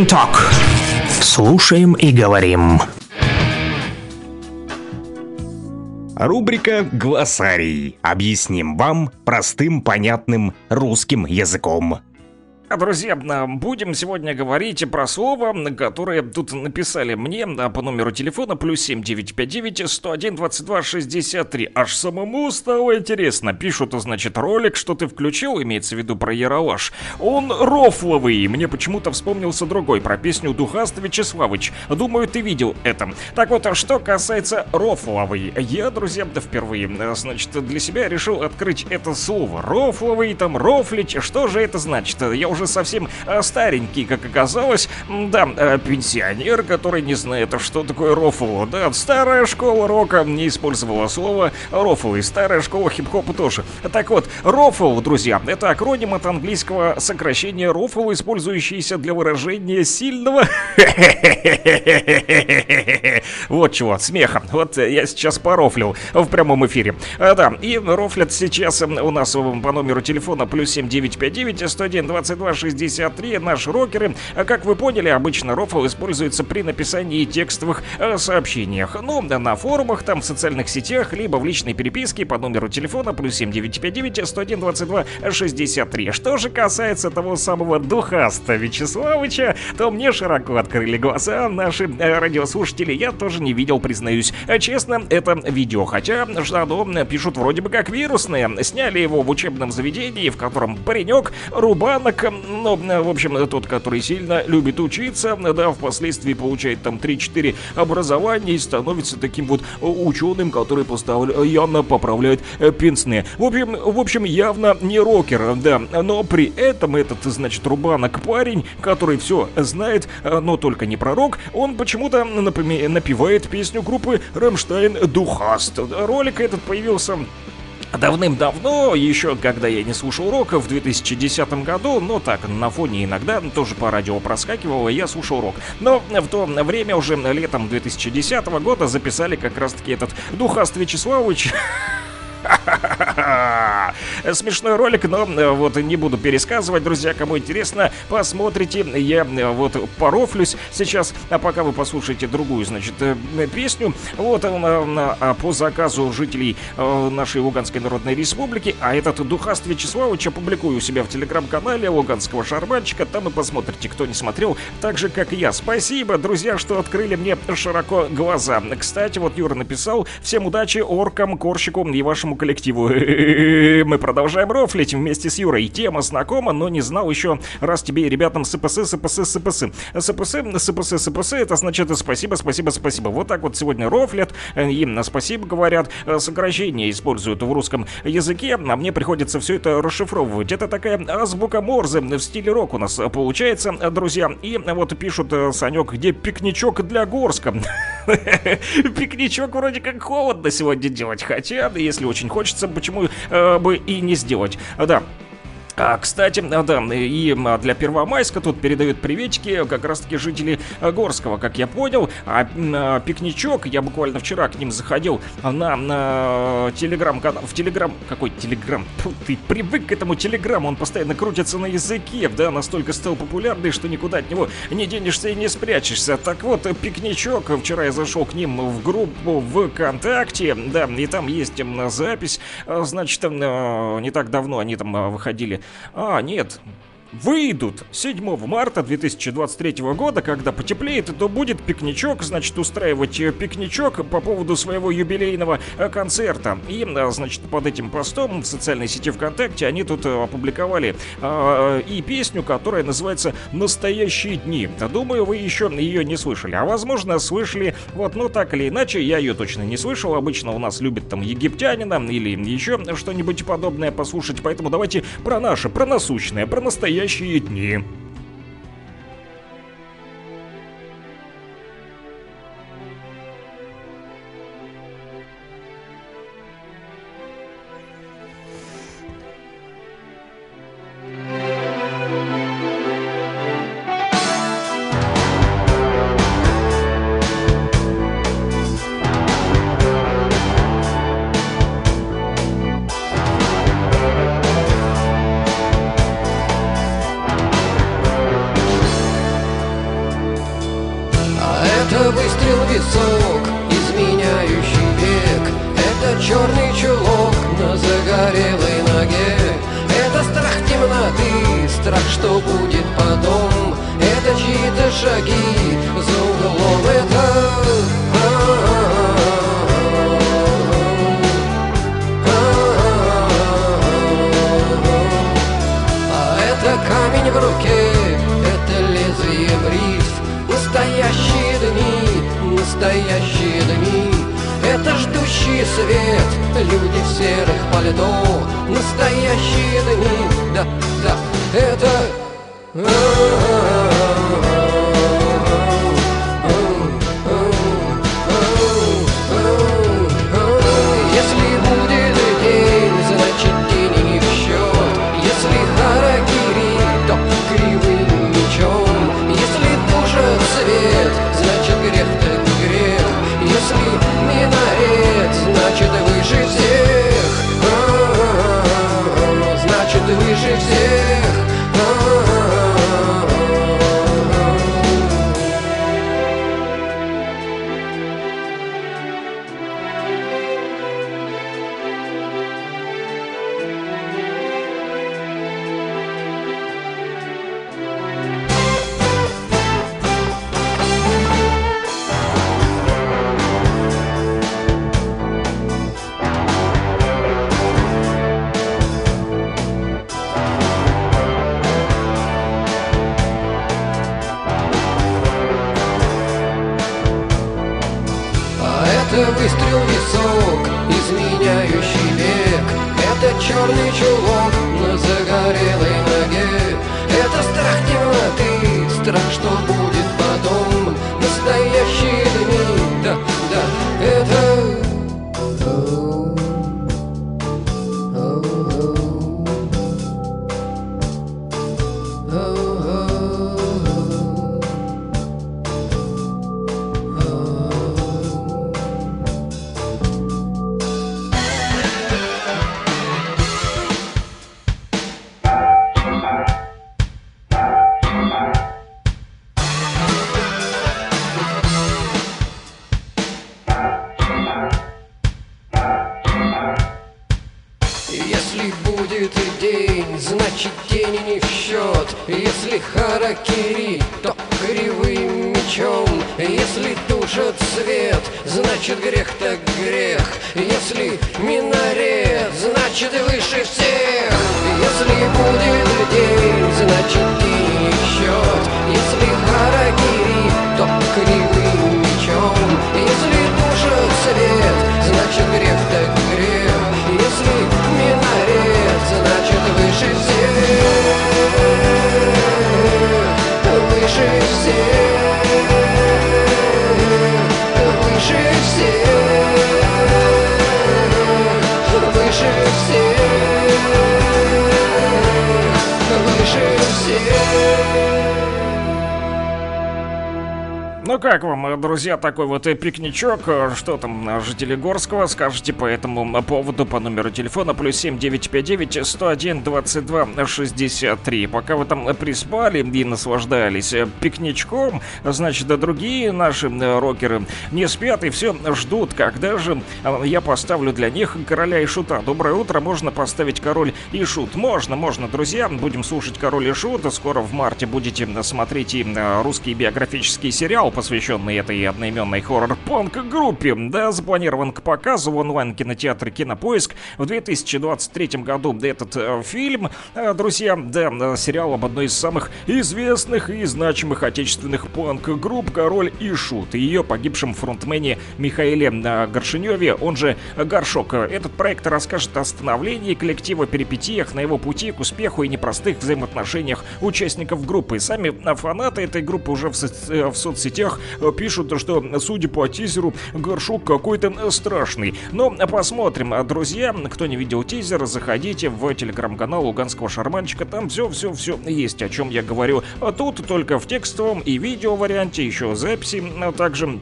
Talk. Слушаем и говорим. Рубрика «Глоссарий». Объясним вам простым, понятным русским языком. Друзья, будем сегодня говорить про слово, которое тут написали мне по номеру телефона +7 959 101 22 63. Аж самому стало интересно. Пишут, значит, ролик, что ты включил, имеется в виду про Ералаш. Он рофловый. Мне почему-то вспомнился другой, про песню Духаст Вячеславыч. Думаю, ты видел это. Так вот, что касается рофловый. Я, друзья, впервые, значит, для себя решил открыть это слово. Рофловый, там, рофлить. Что же это значит? Я уже совсем старенький, как оказалось. Да, пенсионер, который не знает, что такое рофл. Да, старая школа рока не использовала слово рофл, и старая школа хип-хопа тоже. Так вот, рофл, друзья, это акроним от английского сокращения рофл, использующийся для выражения сильного... Вот чего, смеха. Вот я сейчас порофлил в прямом эфире. Да, и рофлят сейчас у нас по номеру телефона +7 959 101 22 63 наши рокеры. Как вы поняли, обычно рофл используется при написании текстовых сообщениях. Ну, на форумах, там, в социальных сетях, либо в личной переписке по номеру телефона +7 959 101 22 63. Что же касается того самого Духаста Вячеславыча, то мне широко открыли глаза наши радиослушатели. Я тоже не видел, признаюсь честно, это видео. Хотя оно, пишут, вроде бы как вирусное. Сняли его в учебном заведении, в котором паренек, рубанок, ну, в общем, тот, который сильно любит учиться, да, впоследствии получает там 3-4 образования и становится таким вот ученым, который явно поправляет пенсне. В общем, явно не рокер, да, но при этом этот, значит, рубанок парень, который все знает, но только не пророк, он почему-то напевает песню группы «Рамштайн Духаст». Ролик этот появился... давным-давно, еще когда я не слушал рока, в 2010 году, но так, на фоне иногда, тоже по радио проскакивало, я слушал рок. Но в то время, уже летом 2010 года, записали как раз-таки этот Духаст Вячеславович... Смешной ролик, но вот не буду пересказывать, друзья, кому интересно, посмотрите, я вот порофлюсь сейчас, а пока вы послушаете другую, значит, песню, вот по заказу жителей нашей Луганской Народной Республики, а этот Духаст Вячеславович опубликую у себя в телеграм-канале Луганского Шарманчика, там и посмотрите, кто не смотрел, так же, как и я. Спасибо, друзья, что открыли мне широко глаза. Кстати, вот Юра написал: всем удачи, оркам, корщикам и вашему коллективу. Мы продолжаем рофлить вместе с Юрой. Тема знакома, но не знал еще. Раз тебе и ребятам СПС, это значит спасибо. Вот так вот сегодня рофлят, им на спасибо говорят, сокращения используют в русском языке, а мне приходится все это расшифровывать. Это такая азбука Морзе в стиле рок у нас получается, друзья. И вот пишут: Санек, где пикничок для Горска? Пикничок вроде как холодно сегодня делать, хотя, если очень хочется, почему бы и не сделать. Да. Кстати, да, и для Первомайска тут передают приветики как раз-таки жители Горского, как я понял. А пикничок, я буквально вчера к ним заходил на телеграм-канал. В телеграм... Какой телеграм? Фу, ты привык к этому телеграмму, он постоянно крутится на языке, да, настолько стал популярный, что никуда от него не денешься и не спрячешься. Так вот, пикничок, вчера я зашел к ним в группу ВКонтакте, да, и там есть запись, значит, не так давно они там выходили. А, нет... Выйдут 7 марта 2023 года, когда потеплеет, то будет пикничок, значит, устраивать пикничок по поводу своего юбилейного концерта. И, значит, под этим постом в социальной сети ВКонтакте они тут опубликовали и песню, которая называется «Настоящие дни». Думаю, вы еще ее не слышали, а возможно слышали, вот, но так или иначе, я ее точно не слышал. Обычно у нас любят там «Египтянина» или еще что-нибудь подобное послушать, поэтому давайте про наше, про насущное, про настоящее дни. Настоящие дни, да, да, это Выстрел в висок, изменяющий век. Это черный чулок на загорелой ноге. Это страх темноты, страх, что будет потом. Настоящие дни, да, да, это... Если будет и день, значит тени не в счет. Если харакири, то кривым мечом. Если душа цвет, значит грех так грех. Если минарет, значит выше всех. Если будет и день, значит тени не в счет. Если харакири, то кривым мечом. Если душа цвет, значит грех так грех. Если минарет, значит выше всех, выше всех, выше всех, выше всех, выше всех. Ну как вам, друзья, такой вот пикничок? Что там, жители Горского? Скажите по этому поводу по номеру телефона +7 959 101 22 63. Пока вы там приспали и наслаждались пикничком, значит, другие наши рокеры не спят и все ждут, когда же я поставлю для них короля и шута. Доброе утро, можно поставить король и шут? Можно, можно, друзья, будем слушать король и шут. Скоро в марте будете смотреть и русский биографический сериал, посвященный этой одноименной хоррор-панк-группе. Да, запланирован к показу в онлайн-кинотеатре «Кинопоиск» в 2023 году. Этот фильм, друзья, да, сериал об одной из самых известных и значимых отечественных панк-групп «Король и Шут» и ее погибшем фронтмене Михаиле Горшеневе, он же Горшок. Этот проект расскажет о становлении коллектива, перипетиях на его пути к успеху и непростых взаимоотношениях участников группы. Сами фанаты этой группы уже в соцсетях пишут, что, судя по тизеру, Горшок какой-то страшный. Но посмотрим, друзья. Кто не видел тизер, заходите в телеграм-канал Луганского Шарманчика. Там все есть, о чем я говорю. А тут только в текстовом и видео варианте, еще записи, а также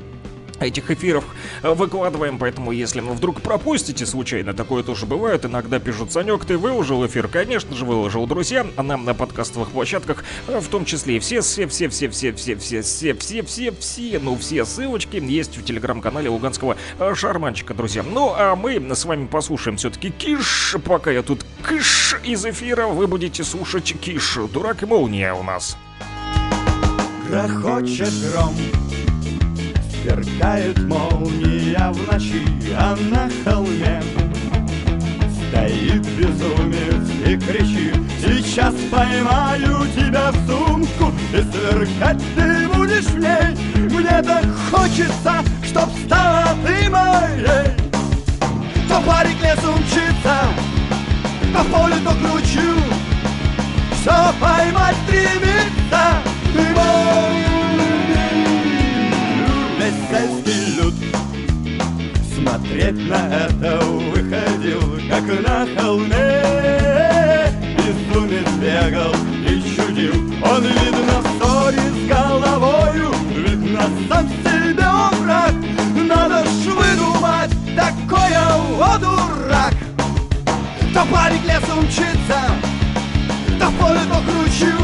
этих эфиров выкладываем, поэтому если вы вдруг пропустите случайно, такое тоже бывает, иногда пишут: Санек, ты выложил эфир? Конечно же выложил, друзья, нам на подкастовых площадках, в том числе и все ссылочки есть в телеграм-канале Луганского Шарманчика, друзья. Ну, а мы с вами послушаем все-таки Киш, пока я тут кыш из эфира, вы будете слушать Киш, Дурак и молния у нас. Грохочет гром, сверкает молния в ночи, а на холме стоит безумец и кричит: сейчас поймаю тебя в сумку, и сверкать ты будешь в ней. Мне так хочется, чтоб стала ты моей. То парень к лесу мчится, то в поле, то к ручью, все поймать стремится. Ведь на это выходил, как на холме, безумец бегал и чудил. Он, видно, в ссоре с головою, видно, сам себе он враг. Надо ж выдумать такое, о дурак! То парень лесом мчится, то в поле, то к ручью,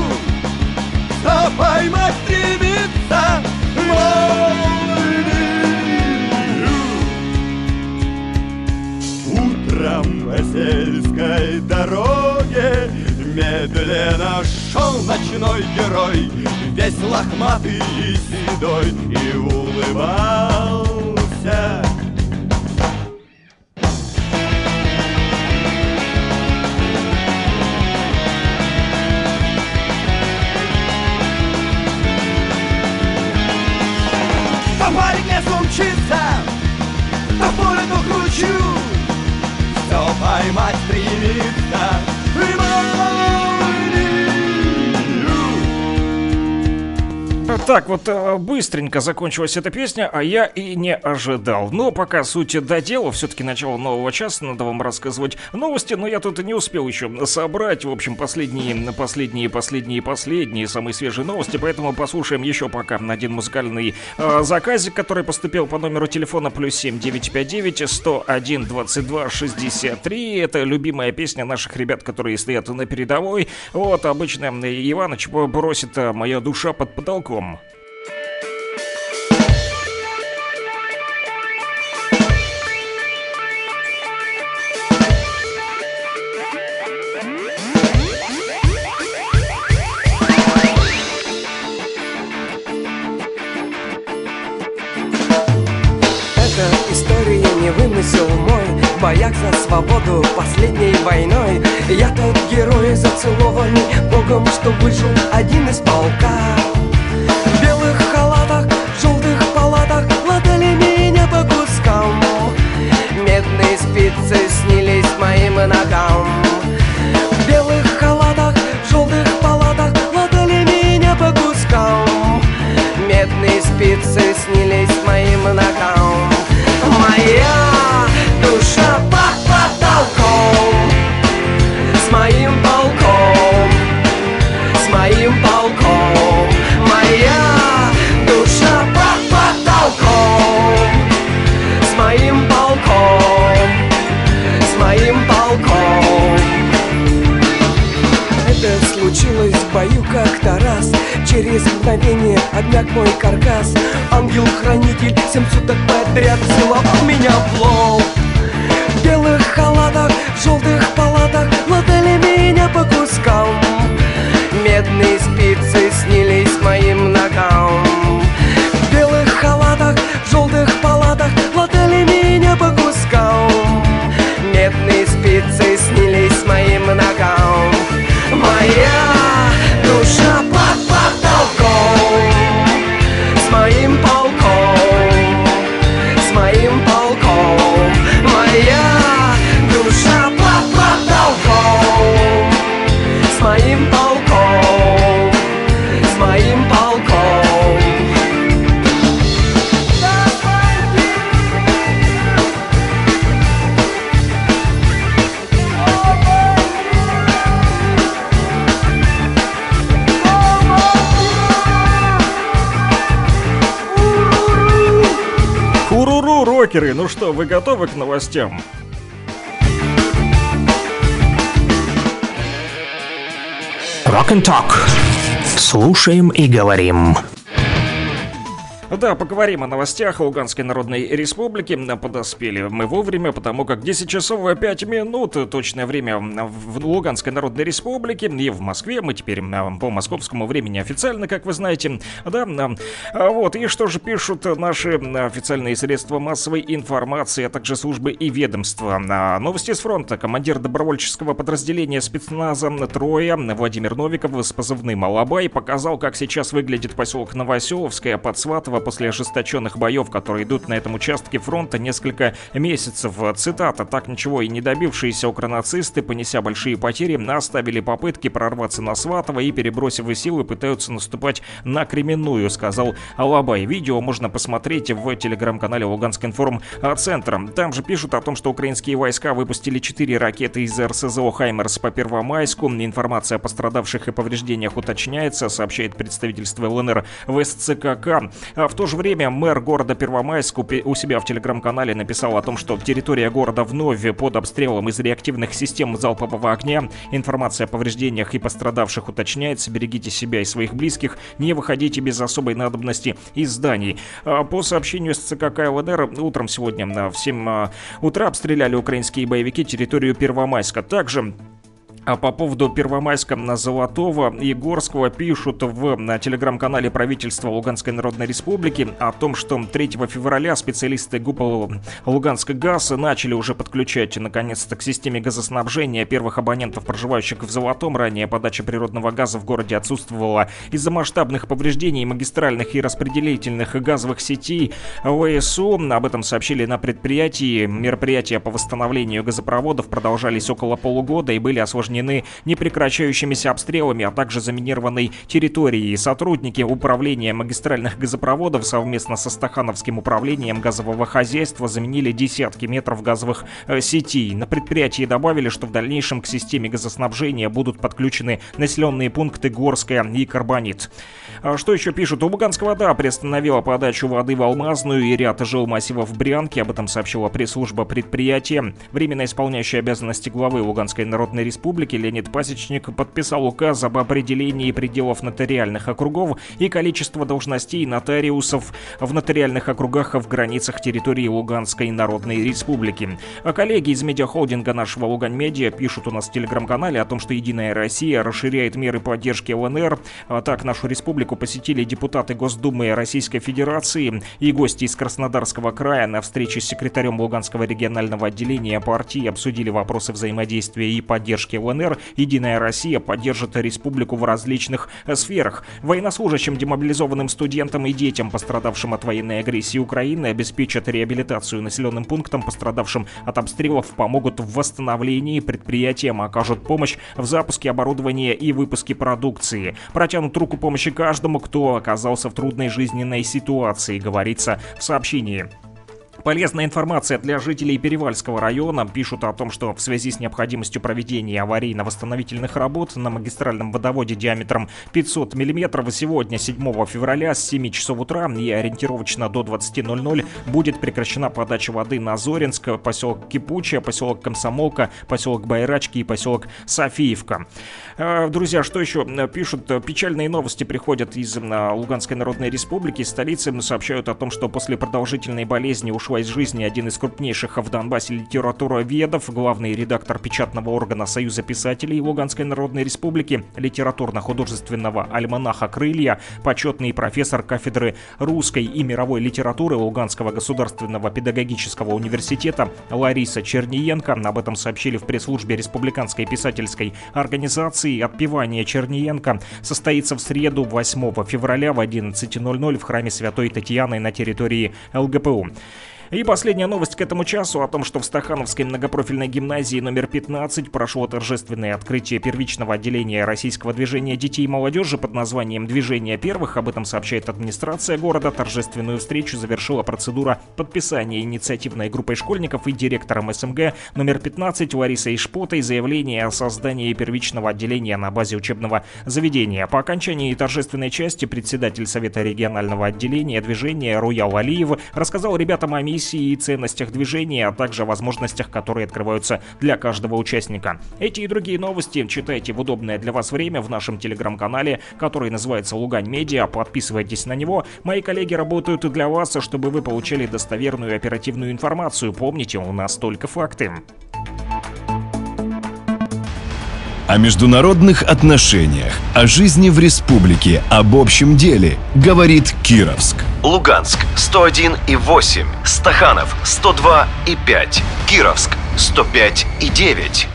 то поймать стремится. Утром по сельской дороге медленно шел ночной герой, весь лохматый и седой, и улыбался. То парень лесом мчится, то в поле, то к ручью, то поймать стремится и молнию. Так вот быстренько закончилась эта песня, а я и не ожидал. Но пока суть до дела, все-таки начало нового часа, надо вам рассказывать новости, но я тут и не успел еще собрать, в общем, последние, самые свежие новости, поэтому послушаем еще пока один музыкальный заказик, который поступил по номеру телефона +7 959 101 22 63. Это любимая песня наших ребят, которые стоят на передовой. Вот, обычно Иваныч бросит «Моя душа под потолком». Эта история не вымысел мой, бояк за свободу последней войной. Я тот герой, зацелованный Богом, что вышел один из полка. В белых халатах, в желтых палатах латали меня по кускам. Медные спицы снились моим ногам. В белых халатах, в желтых палатах латали меня по кускам. Медные спицы снились моим ногам. Моя душа под потолком, с моим полком, с моим полком. Моя душа под потолком, с моим полком, с моим полком. Это случилось в бою как-то раз, через мгновение обмяк мой каркас. Ангел-хранитель 7 суток подряд целовал меня в лоб. В белых халатах, в желтых палатах латали меня по кускам. Медные спицы снились моим ногам. В белых халатах, в желтых палатах латали меня по кускам. Медные спицы снились моим ногам. Моя душа под потолком, с моим полком, с моим полком. Моя душа под потолком, с моим полком. Рокеры, ну что, вы готовы к новостям? Rock and Talk. Слушаем и говорим. Да, поговорим о новостях Луганской Народной Республики. Подоспели мы вовремя, потому как 10 часов 5 минут точное время в Луганской Народной Республике и в Москве. Мы теперь по московскому времени официально, как вы знаете. Да, вот, и что же пишут наши официальные средства массовой информации, а также службы и ведомства. Новости с фронта. Командир добровольческого подразделения спецназа «Троя» Владимир Новиков с позывным «Алабай» показал, как сейчас выглядит поселок Новоселовское под Сватово после ожесточенных боев, которые идут на этом участке фронта несколько месяцев. Цитата. Так ничего и не добившиеся укронацисты, понеся большие потери, оставили попытки прорваться на Сватово и, перебросив силы, пытаются наступать на Кременную, сказал Алабай. Видео можно посмотреть в телеграм-канале Луганск-информ-центра. Там же пишут о том, что украинские войска выпустили 4 ракеты из РСЗО «Хаймерс» по Первомайску. Информация о пострадавших и повреждениях уточняется, сообщает представительство ЛНР в СЦКК. А в то же время мэр города Первомайск у себя в телеграм-канале написал о том, что территория города вновь под обстрелом из реактивных систем залпового огня. Информация о повреждениях и пострадавших уточняется. Берегите себя и своих близких. Не выходите без особой надобности из зданий. По сообщению СЦКК ЛНР, утром сегодня в 7 утра обстреляли украинские боевики территорию Первомайска. Также по поводу Первомайска, Золотого и Горского пишут в телеграм-канале правительства Луганской Народной Республики о том, что 3 февраля специалисты ГУП «Луганскгаз» начали уже подключать наконец-то к системе газоснабжения первых абонентов, проживающих в Золотом. Ранее подача природного газа в городе отсутствовала из-за масштабных повреждений магистральных и распределительных газовых сетей ВСУ. Об этом сообщили на предприятии. Мероприятия по восстановлению газопроводов продолжались около полугода и были осложнены непрекращающимися обстрелами, а также заминированной территорией. Сотрудники управления магистральных газопроводов совместно со Стахановским управлением газового хозяйства заменили десятки метров газовых сетей. На предприятии добавили, что в дальнейшем к системе газоснабжения будут подключены населенные пункты Горская и Карбонит. Что еще пишут? Луганск-Вода приостановила подачу воды в Алмазную и ряд жилмассивов в Брянке. Об этом сообщила пресс-служба предприятия. Временно исполняющий обязанности главы Луганской Народной Республики Леонид Пасечник подписал указ об определении пределов нотариальных округов и количества должностей нотариусов в нотариальных округах в границах территории Луганской Народной Республики. А коллеги из медиахолдинга нашего Луганмедиа пишут у нас в телеграм-канале о том, что «Единая Россия» расширяет меры поддержки ЛНР. Так, нашу республику посетили депутаты Госдумы Российской Федерации и гости из Краснодарского края. На встрече с секретарем Луганского регионального отделения партии обсудили вопросы взаимодействия и поддержки ЛНР. «Единая Россия» поддержит республику в различных сферах. Военнослужащим, демобилизованным студентам и детям, пострадавшим от военной агрессии Украины, обеспечат реабилитацию населенным пунктам, пострадавшим от обстрелов помогут в восстановлении, предприятиям окажут помощь в запуске оборудования и выпуске продукции. Протянут руку помощи каждому, кто оказался в трудной жизненной ситуации, говорится в сообщении. Полезная информация для жителей Перевальского района. Пишут о том, что в связи с необходимостью проведения аварийно-восстановительных работ на магистральном водоводе диаметром 500 мм сегодня, 7 февраля, с 7 часов утра и ориентировочно до 20:00 будет прекращена подача воды на Зоринск, поселок Кипучая, поселок Комсомолка, поселок Байрачки и поселок Софиевка. Друзья, что еще пишут? Печальные новости приходят из Луганской Народной Республики. Столицы сообщают о том, что после продолжительной болезни ушел из жизни один из крупнейших в Донбассе литературоведов, главный редактор печатного органа Союза писателей Луганской Народной Республики, литературно-художественного альманаха «Крылья», почетный профессор кафедры русской и мировой литературы Луганского государственного педагогического университета Лариса Черниенко. Об этом сообщили в пресс-службе Республиканской писательской организации. Отпевание Черниенко состоится в среду, 8 февраля в 11:00 в храме Святой Татьяны на территории ЛГПУ. И последняя новость к этому часу о том, что в Стахановской многопрофильной гимназии номер 15 прошло торжественное открытие первичного отделения российского движения детей и молодежи под названием «Движение первых». Об этом сообщает администрация города. Торжественную встречу завершила процедура подписания инициативной группой школьников и директором СМГ номер 15 Ларисой Шпотой заявление о создании первичного отделения на базе учебного заведения. По окончании торжественной части председатель Совета регионального отделения движения Руял Алиев рассказал ребятам о и ценностях движения, а также о возможностях, которые открываются для каждого участника. Эти и другие новости читайте в удобное для вас время в нашем телеграм-канале, который называется Лугань-Медиа. Подписывайтесь на него. Мои коллеги работают для вас, чтобы вы получали достоверную и оперативную информацию. Помните, у нас только факты. О международных отношениях, о жизни в республике, об общем деле говорит Кировск. Луганск 101,8, Стаханов 102,5, Кировск 105,9.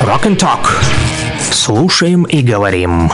Rock and Talk. Слушаем и говорим.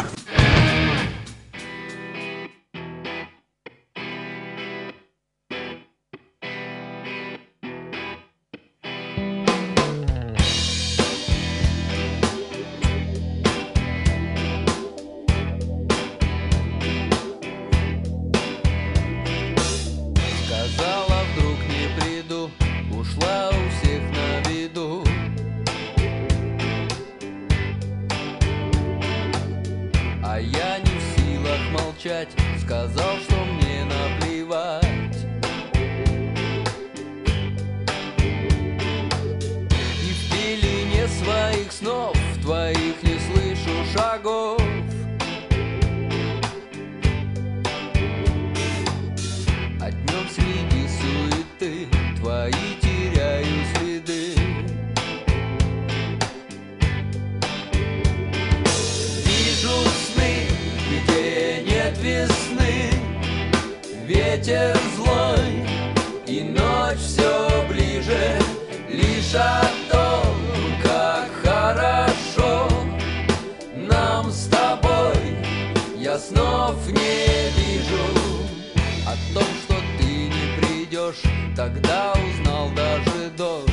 Тогда узнал даже дождь.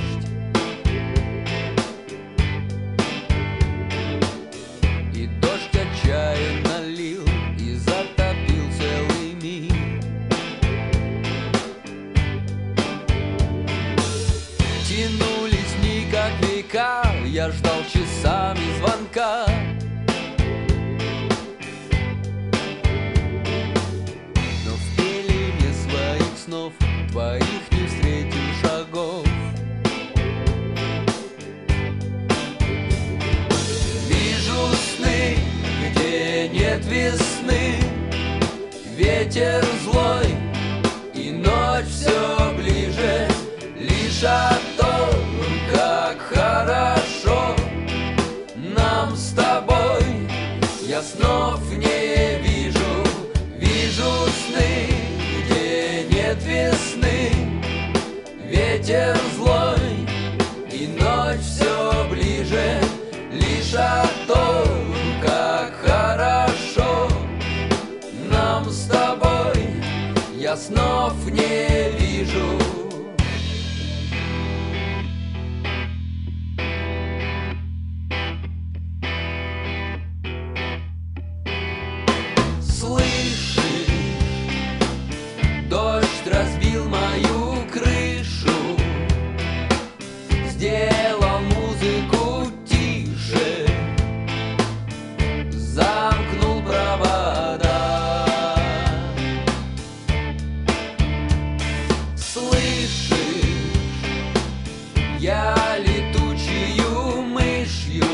И дождь отчаянно лил и затопил целый мир. Тянулись дни как века, я ждал часами звонка. Но в пелене своих снов твоих не встретил шагов. Вижу сны, где нет весны, ветер злой, и ночь все ближе. Лишь о том, как хорошо нам с тобой, я снов не вижу. Вижу сны, где нет весны, ветер злой, и ночь все ближе. Лишь о том, как хорошо нам с тобой, я снов не вижу. Слышишь, дождь разбил мою. Сделал музыку тише, замкнул провода. Слышишь, я летучую мышью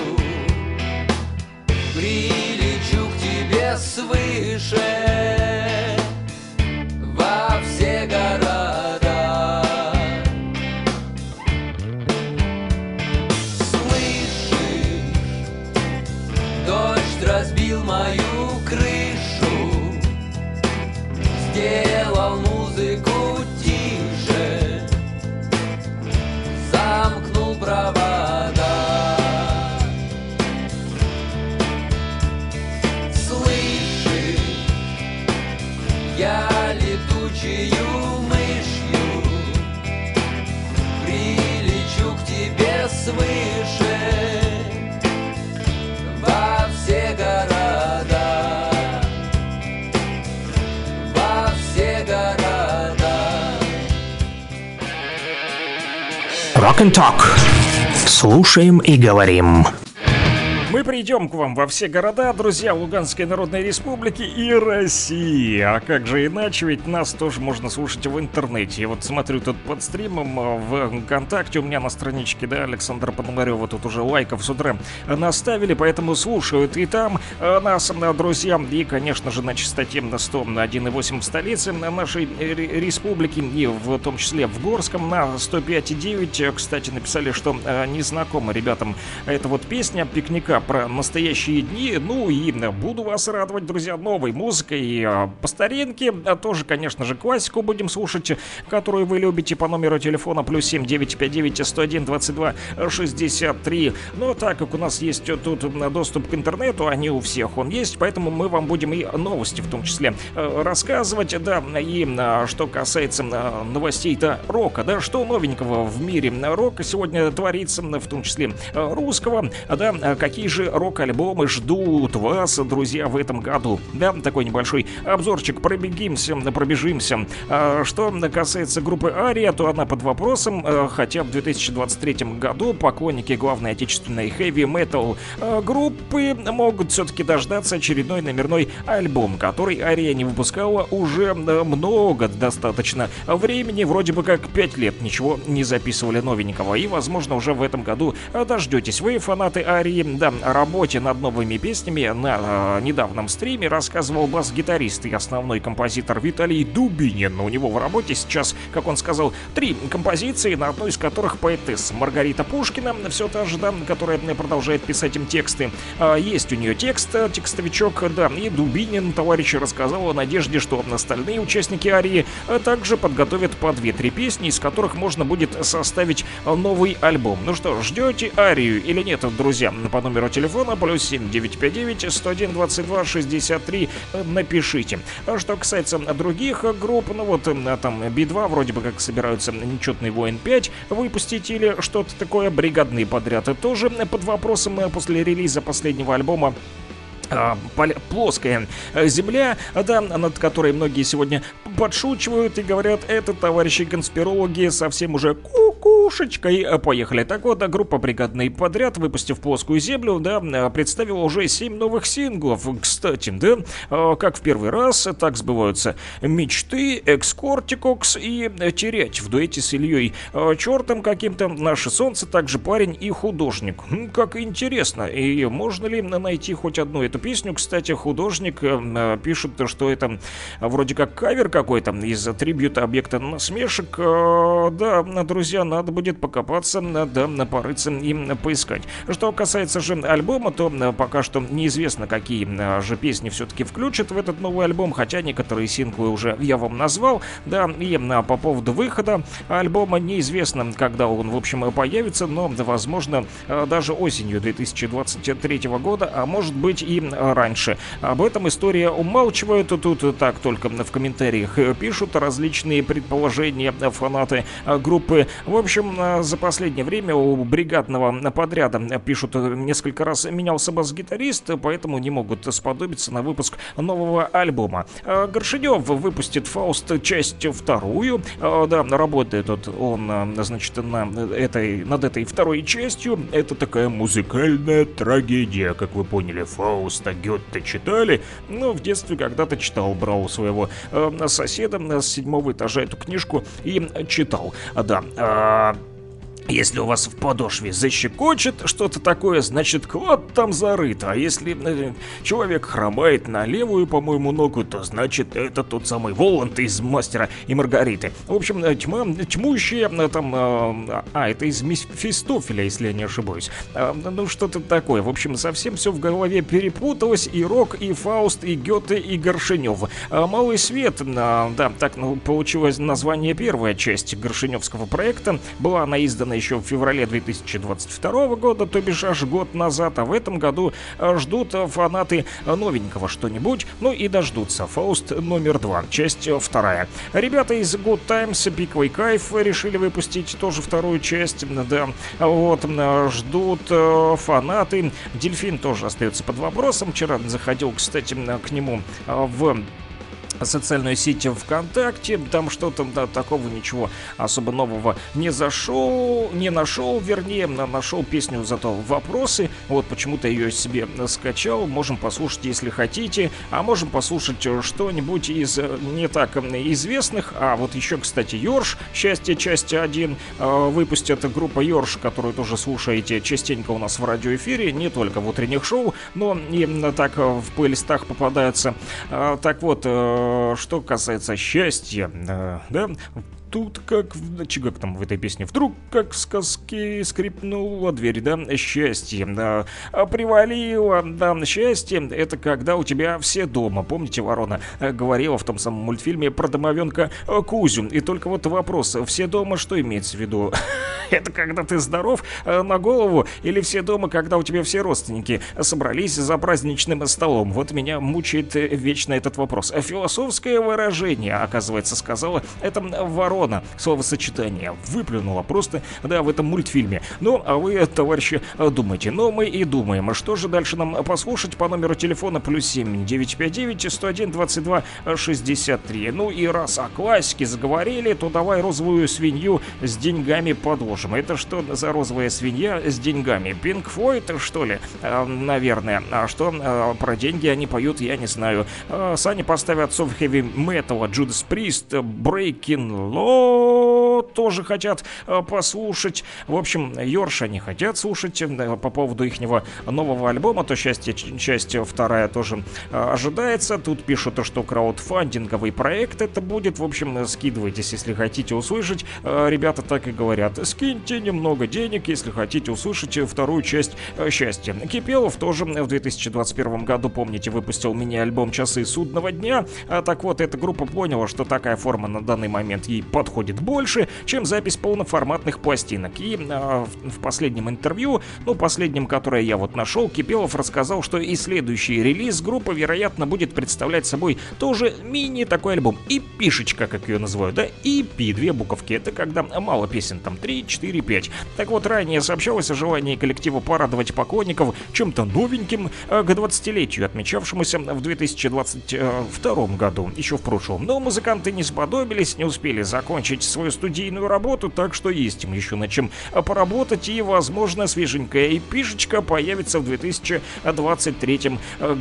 прилечу к тебе свыше во все города. Разбил мою крышу, сделал музыку тише, замкнул провода. Слышишь, я летучую мышью прилечу к тебе свыше. Rock and Talk. Слушаем и говорим. Мы придем к вам во все города, друзья Луганской Народной Республики и России. А как же иначе, ведь нас тоже можно слушать в интернете. Я вот смотрю тут под стримом в ВКонтакте, у меня на страничке, да, Александра Пономарева тут уже лайков с утра наставили, поэтому слушают и там нас, друзья, и, конечно же, на частоте на 101,8 столицы нашей республики, и в том числе в Горском на 105,9. Кстати, написали, что незнакома ребятам эта вот песня «Пикника» про настоящие дни. Ну и буду вас радовать, друзья, новой музыкой по старинке. А тоже, конечно же, классику будем слушать, которую вы любите, по номеру телефона +7 959 101 22 63. Но так как у нас есть тут доступ к интернету, а не у всех он есть, поэтому мы вам будем и новости в том числе рассказывать. Да, и что касается новостей-то рока, да, что новенького в мире рока сегодня творится, в том числе русского, да, какие же рок-альбомы ждут вас, друзья, в этом году. Да, такой небольшой обзорчик, пробежимся. Что касается группы Ария, то она под вопросом, хотя в 2023 году поклонники главной отечественной хэви-метал группы могут все-таки дождаться очередной номерной альбом, который Ария не выпускала уже много достаточно времени, вроде бы как 5 лет ничего не записывали новенького, и, возможно, уже в этом году дождетесь вы, фанаты Арии. Да, о работе над новыми песнями на недавнем стриме рассказывал бас-гитарист и основной композитор Виталий Дубинин. У него в работе сейчас, как он сказал, 3 композиции, на одной из которых поэтесса Маргарита Пушкина, все та же, да, которая продолжает писать им тексты. Есть у нее текстовичок, да, и Дубинин, товарищ, рассказал о надежде, что остальные участники Арии также подготовят по 2-3 песни, из которых можно будет составить новый альбом. Ну что, ждете Арию или нет, друзья? По номеру номеру телефона +7 959 101 22 63. Напишите. Что касается других групп, ну вот там Би-2 вроде бы как собираются «Нечетный воин 5» выпустить или что-то такое, бригадные подряд тоже под вопросом после релиза последнего альбома «Плоская земля», да, над которой многие сегодня подшучивают и говорят, это, товарищи конспирологи, совсем уже кукушечкой поехали. Так вот, группа «Бригадный подряд», выпустив «Плоскую землю», да, представила уже 7 новых синглов. Кстати, да, как в первый раз, так сбываются мечты, «Экскортикокс» и «Терять» в дуэте с Ильей Чертом каким-то, «Наше солнце», также «Парень» и «Художник». Как интересно, и можно ли найти хоть одну эту песню? Кстати, «Художник» пишет, что это вроде как кавер какой-то из трибьюта «Объекта насмешек». Да, друзья, надо будет покопаться, да, порыться и поискать. Что касается же альбома, то пока что неизвестно, какие же песни все-таки включат в этот новый альбом, хотя некоторые синглы уже я вам назвал, да, и по поводу выхода альбома неизвестно, когда он, в общем, появится, но, возможно, даже осенью 2023 года, а может быть и раньше. Об этом история умалчивает, тут так только в комментариях пишут различные предположения фанаты группы. В общем, за последнее время у бригадного подряда, пишут, несколько раз менялся бас-гитарист, поэтому не могут сподобиться на выпуск нового альбома. Горшенев выпустит «Фауст» часть вторую, да, работает он, значит, над этой второй частью. Это такая музыкальная трагедия, как вы поняли. Фауста Гёте читали? Ну, в детстве когда-то читал, брал у своего соседа с 7-го этажа эту книжку и читал. Да, если у вас в подошве защекочет что-то такое, значит, клад там зарыт. А если человек хромает на левую, по-моему, ногу, то значит, это тот самый Воланд из «Мастера и Маргариты». В общем, тьма, тьмущая там... это из «Мефистофеля», если я не ошибаюсь. Ну, что-то такое. В общем, совсем все в голове перепуталось. И Рок, и Фауст, и Гёте, и Горшенев. «Малый свет», да, так получилось название первая часть горшеневского проекта. Была она издана еще в феврале 2022 года, то бишь аж год назад, а в этом году ждут фанаты новенького что-нибудь, ну и дождутся. «Фауст» номер 2, часть вторая. Ребята из Good Times, «Пиковый кайф», решили выпустить тоже вторую часть, да, вот, ждут фанаты. «Дельфин» тоже остается под вопросом. Вчера заходил, кстати, к нему в социальную сеть ВКонтакте, там что-то, да, такого ничего особо нового не нашел, песню зато «Вопросы», вот почему-то ее себе скачал, можем послушать, если хотите, а можем послушать что-нибудь из не так известных, а вот еще, кстати, «Йорш», «Счастье», часть 1, выпустят группа «Йорш», которую тоже слушаете частенько у нас в радиоэфире, не только в утренних шоу, но именно так в плейлистах попадается. Так вот, что касается «Счастья», да, тут как... Как там в этой песне? Вдруг, как в сказке, скрипнула дверь, да? «Счастье», да, привалило, да, «Счастье» — это когда у тебя все дома. Помните, Ворона говорила в том самом мультфильме про домовенка Кузю? И только вот вопрос, все дома, что имеется в виду? Это когда ты здоров на голову? Или все дома, когда у тебя все родственники собрались за праздничным столом? Вот меня мучает вечно этот вопрос. Философское выражение, оказывается, сказала это Ворона. Словосочетание выплюнуло просто, да, в этом мультфильме. Ну, а вы, товарищи, думайте. Но мы и думаем. Что же дальше нам послушать по номеру телефона +7 959 101 22 63. Ну и раз о классике заговорили, то давай «Розовую свинью с деньгами» подложим. Это что за розовая свинья с деньгами? Pink Floyd, что ли? Наверное. А что про деньги они поют, я не знаю. Сани поставят отцов хэви-металла, Judas Priest, Breaking Law тоже хотят послушать. В общем, «Йорша» не хотят слушать по поводу ихнего нового альбома, то «Счастье», часть вторая тоже ожидается. Тут пишут, что краудфандинговый проект это будет. В общем, скидывайтесь, если хотите услышать. Ребята так и говорят. Скиньте немного денег, если хотите услышать вторую часть «Счастья». Кипелов тоже в 2021 году, помните, выпустил мини-альбом «Часы судного дня». Так вот, эта группа поняла, что такая форма на данный момент ей понравилась. подходит больше, чем запись полноформатных пластинок. И в последнем интервью, ну последнем, которое я вот нашел, Кипелов рассказал, что и следующий релиз группы, вероятно, будет представлять собой тоже мини такой альбом. EP-шечка, как ее называют, да, EP, две буковки, это когда мало песен, там 3, 4, 5. Так вот, ранее сообщалось о желании коллектива порадовать поклонников чем-то новеньким к 20-летию, отмечавшемуся в 2022 году, еще в прошлом. Но музыканты не сподобились, не успели закончить свою студийную работу, так что есть им еще над чем поработать, и, возможно, свеженькая EP-шечка появится в 2023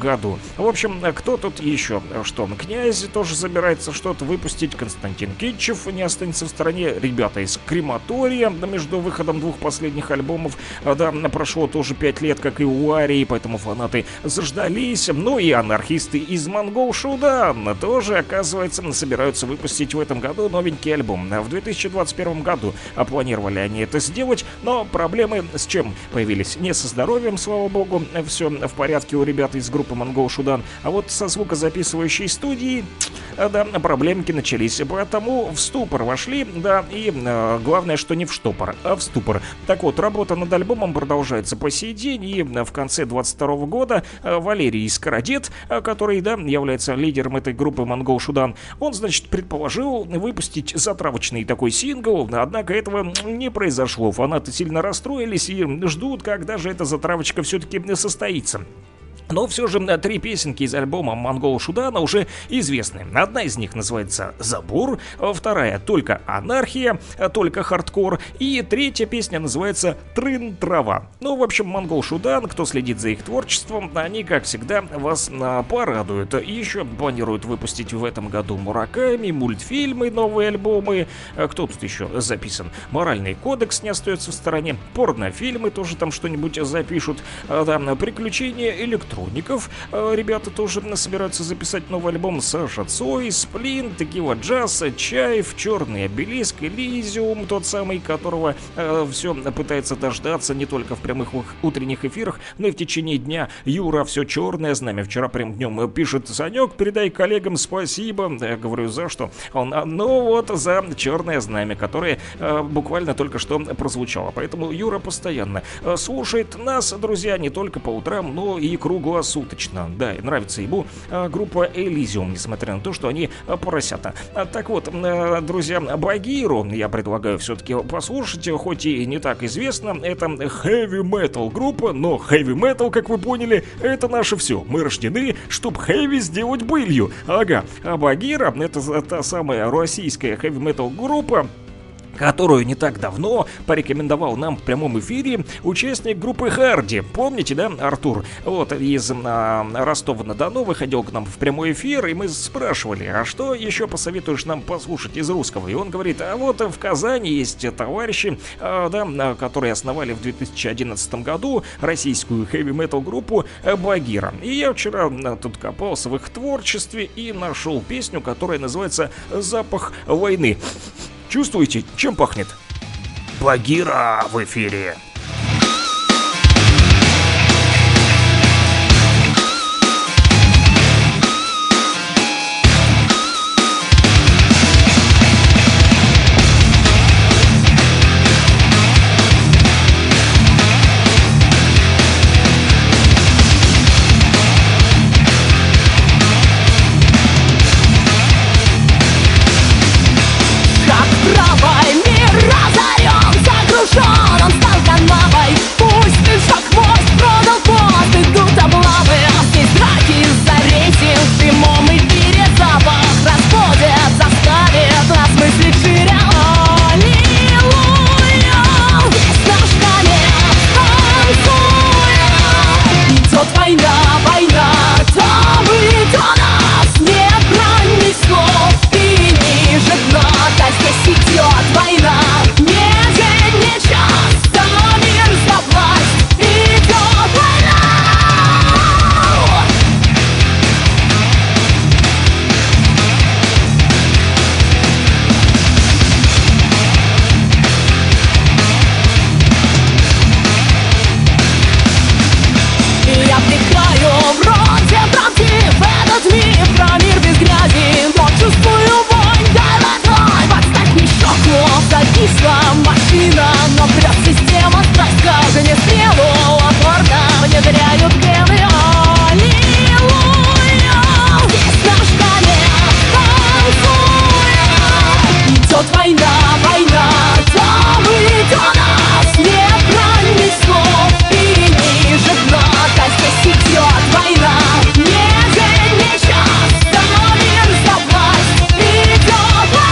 году. В общем, кто тут еще? Что, Князь тоже собирается что-то выпустить, Константин Китчев не останется в стороне, ребята из Крематория, между выходом двух последних альбомов, да, прошло тоже 5 лет, как и у Арии, поэтому фанаты заждались. Ну и анархисты из Монгол Шуудан тоже, оказывается, собираются выпустить в этом году новенький альбом. В 2021 году планировали они это сделать, но проблемы с чем появились? Не со здоровьем, слава богу, все в порядке у ребят из группы Монгол Шуудан, а вот со звукозаписывающей студии, да, проблемки начались, поэтому в ступор вошли, да, и главное, что не в штопор, а в ступор. Так вот, работа над альбомом продолжается по сей день, и в конце 2022 года Валерий Скородет, который, да, является лидером этой группы Монгол Шуудан, он, значит, предположил выпустить затравочный такой сингл, однако этого не произошло, фанаты сильно расстроились и ждут, когда же эта затравочка все-таки состоится. Но все же 3 песенки из альбома Монгол Шуудана уже известны. Одна из них называется «Забор», вторая «Только анархия», «Только хардкор», и третья песня называется «Трын трава». Ну, в общем, Монгол Шуудан, кто следит за их творчеством, они, как всегда, вас порадуют. Еще планируют выпустить в этом году Мураками, мультфильмы, новые альбомы. Кто тут еще записан? «Моральный кодекс» не остается в стороне. Порнофильмы тоже там что-нибудь запишут. Там «Приключения электронных». Ребята тоже собираются записать новый альбом. Саша Цой, Сплин, Текила Джаз, Чаев, Черный Обелиск, Элизиум, тот самый, которого все пытается дождаться не только в прямых утренних эфирах, но и в течение дня. Юра, все черное знамя. Вчера прям днем пишет: Санек, передай коллегам спасибо. Я говорю, за что? Он: ну вот, за черное знамя, которое буквально только что прозвучало. Поэтому Юра постоянно слушает нас, друзья, не только по утрам, но и круглым круглосуточно. Да, нравится ему группа Элизиум, несмотря на то, что они поросята. Так вот, друзья, Багиру я предлагаю все-таки послушать, хоть и не так известно. Это хэви-метал группа, но хэви-метал, как вы поняли, это наше все. Мы рождены, чтобы хэви сделать былью. Ага, а Багира — это та самая российская хэви-метал группа, которую не так давно порекомендовал нам в прямом эфире участник группы Харди. Помните, да, Артур? Вот, из Ростова-на-Дону выходил к нам в прямой эфир, и мы спрашивали: а что еще посоветуешь нам послушать из русского? И он говорит: а вот в Казани есть товарищи, да, которые основали в 2011 году российскую хэви-метал группу Багира. И я вчера тут копался в их творчестве и нашел песню, которая называется «Запах войны». Чувствуете, чем пахнет? Багира в эфире. Трава мир разорен, загружен, он стал канал. артиста, машина, но прет система, страсть каждый стрелу, упорно внедряют гены, аллилуйя. Здесь наш танец, танцуем. Идет война, война, там идет нас, не бронь слов, и ниже дна, там здесь идет война, не день, не час, там мир за власть, идет война.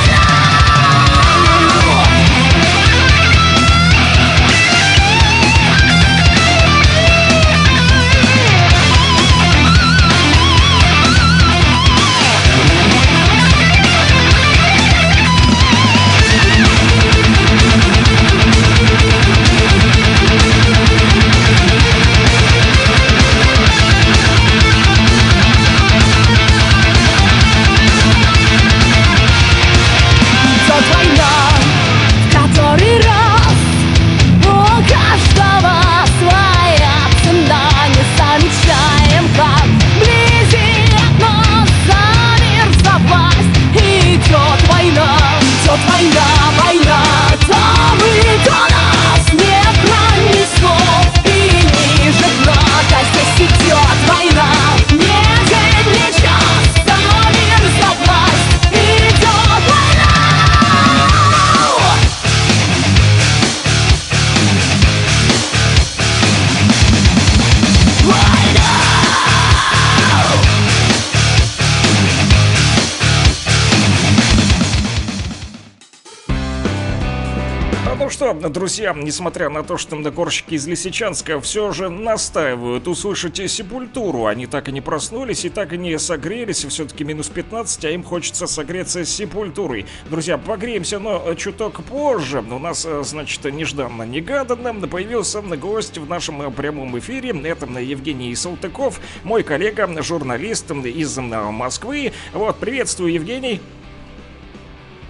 Друзья, несмотря на то, что докорщики из Лисичанска все же настаивают услышать Сепультуру, они так и не проснулись и так и не согрелись, все-таки минус 15, а им хочется согреться с Сепультурой. Друзья, погреемся, но чуток позже. У нас, значит, нежданно-негаданно появился гость в нашем прямом эфире, это Евгений Салтыков, мой коллега, журналист из Москвы. Вот, приветствую, Евгений.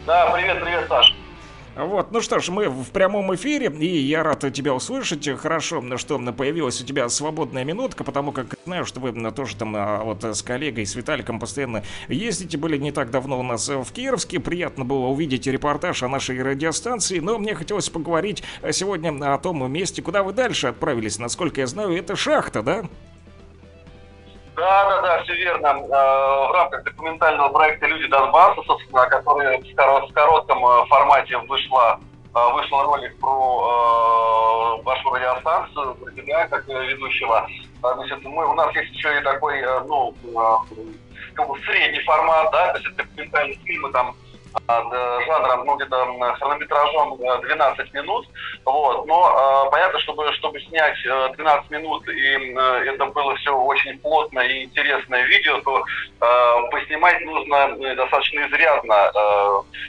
Да, привет, Саш. Вот, ну что ж, мы в прямом эфире, и я рад тебя услышать. Хорошо, что появилась у тебя свободная минутка, потому как знаю, что вы тоже там вот с коллегой, с Виталиком постоянно ездите, были не так давно у нас в Кировске. Приятно было увидеть репортаж о нашей радиостанции, но мне хотелось поговорить сегодня о том месте, куда вы дальше отправились. Насколько я знаю, это шахта, да? Да, все верно. В рамках документального проекта «Люди Донбасса», собственно, который в коротком формате вышел ролик про вашу радиостанцию, про тебя как ведущего. У нас есть еще и такой, как бы средний формат, да, то есть документальные фильмы там жанром, где-то хронометражом 12 минут, вот, но понятно, чтобы снять 12 минут, и это было все очень плотное и интересное видео, то поснимать нужно достаточно изрядно,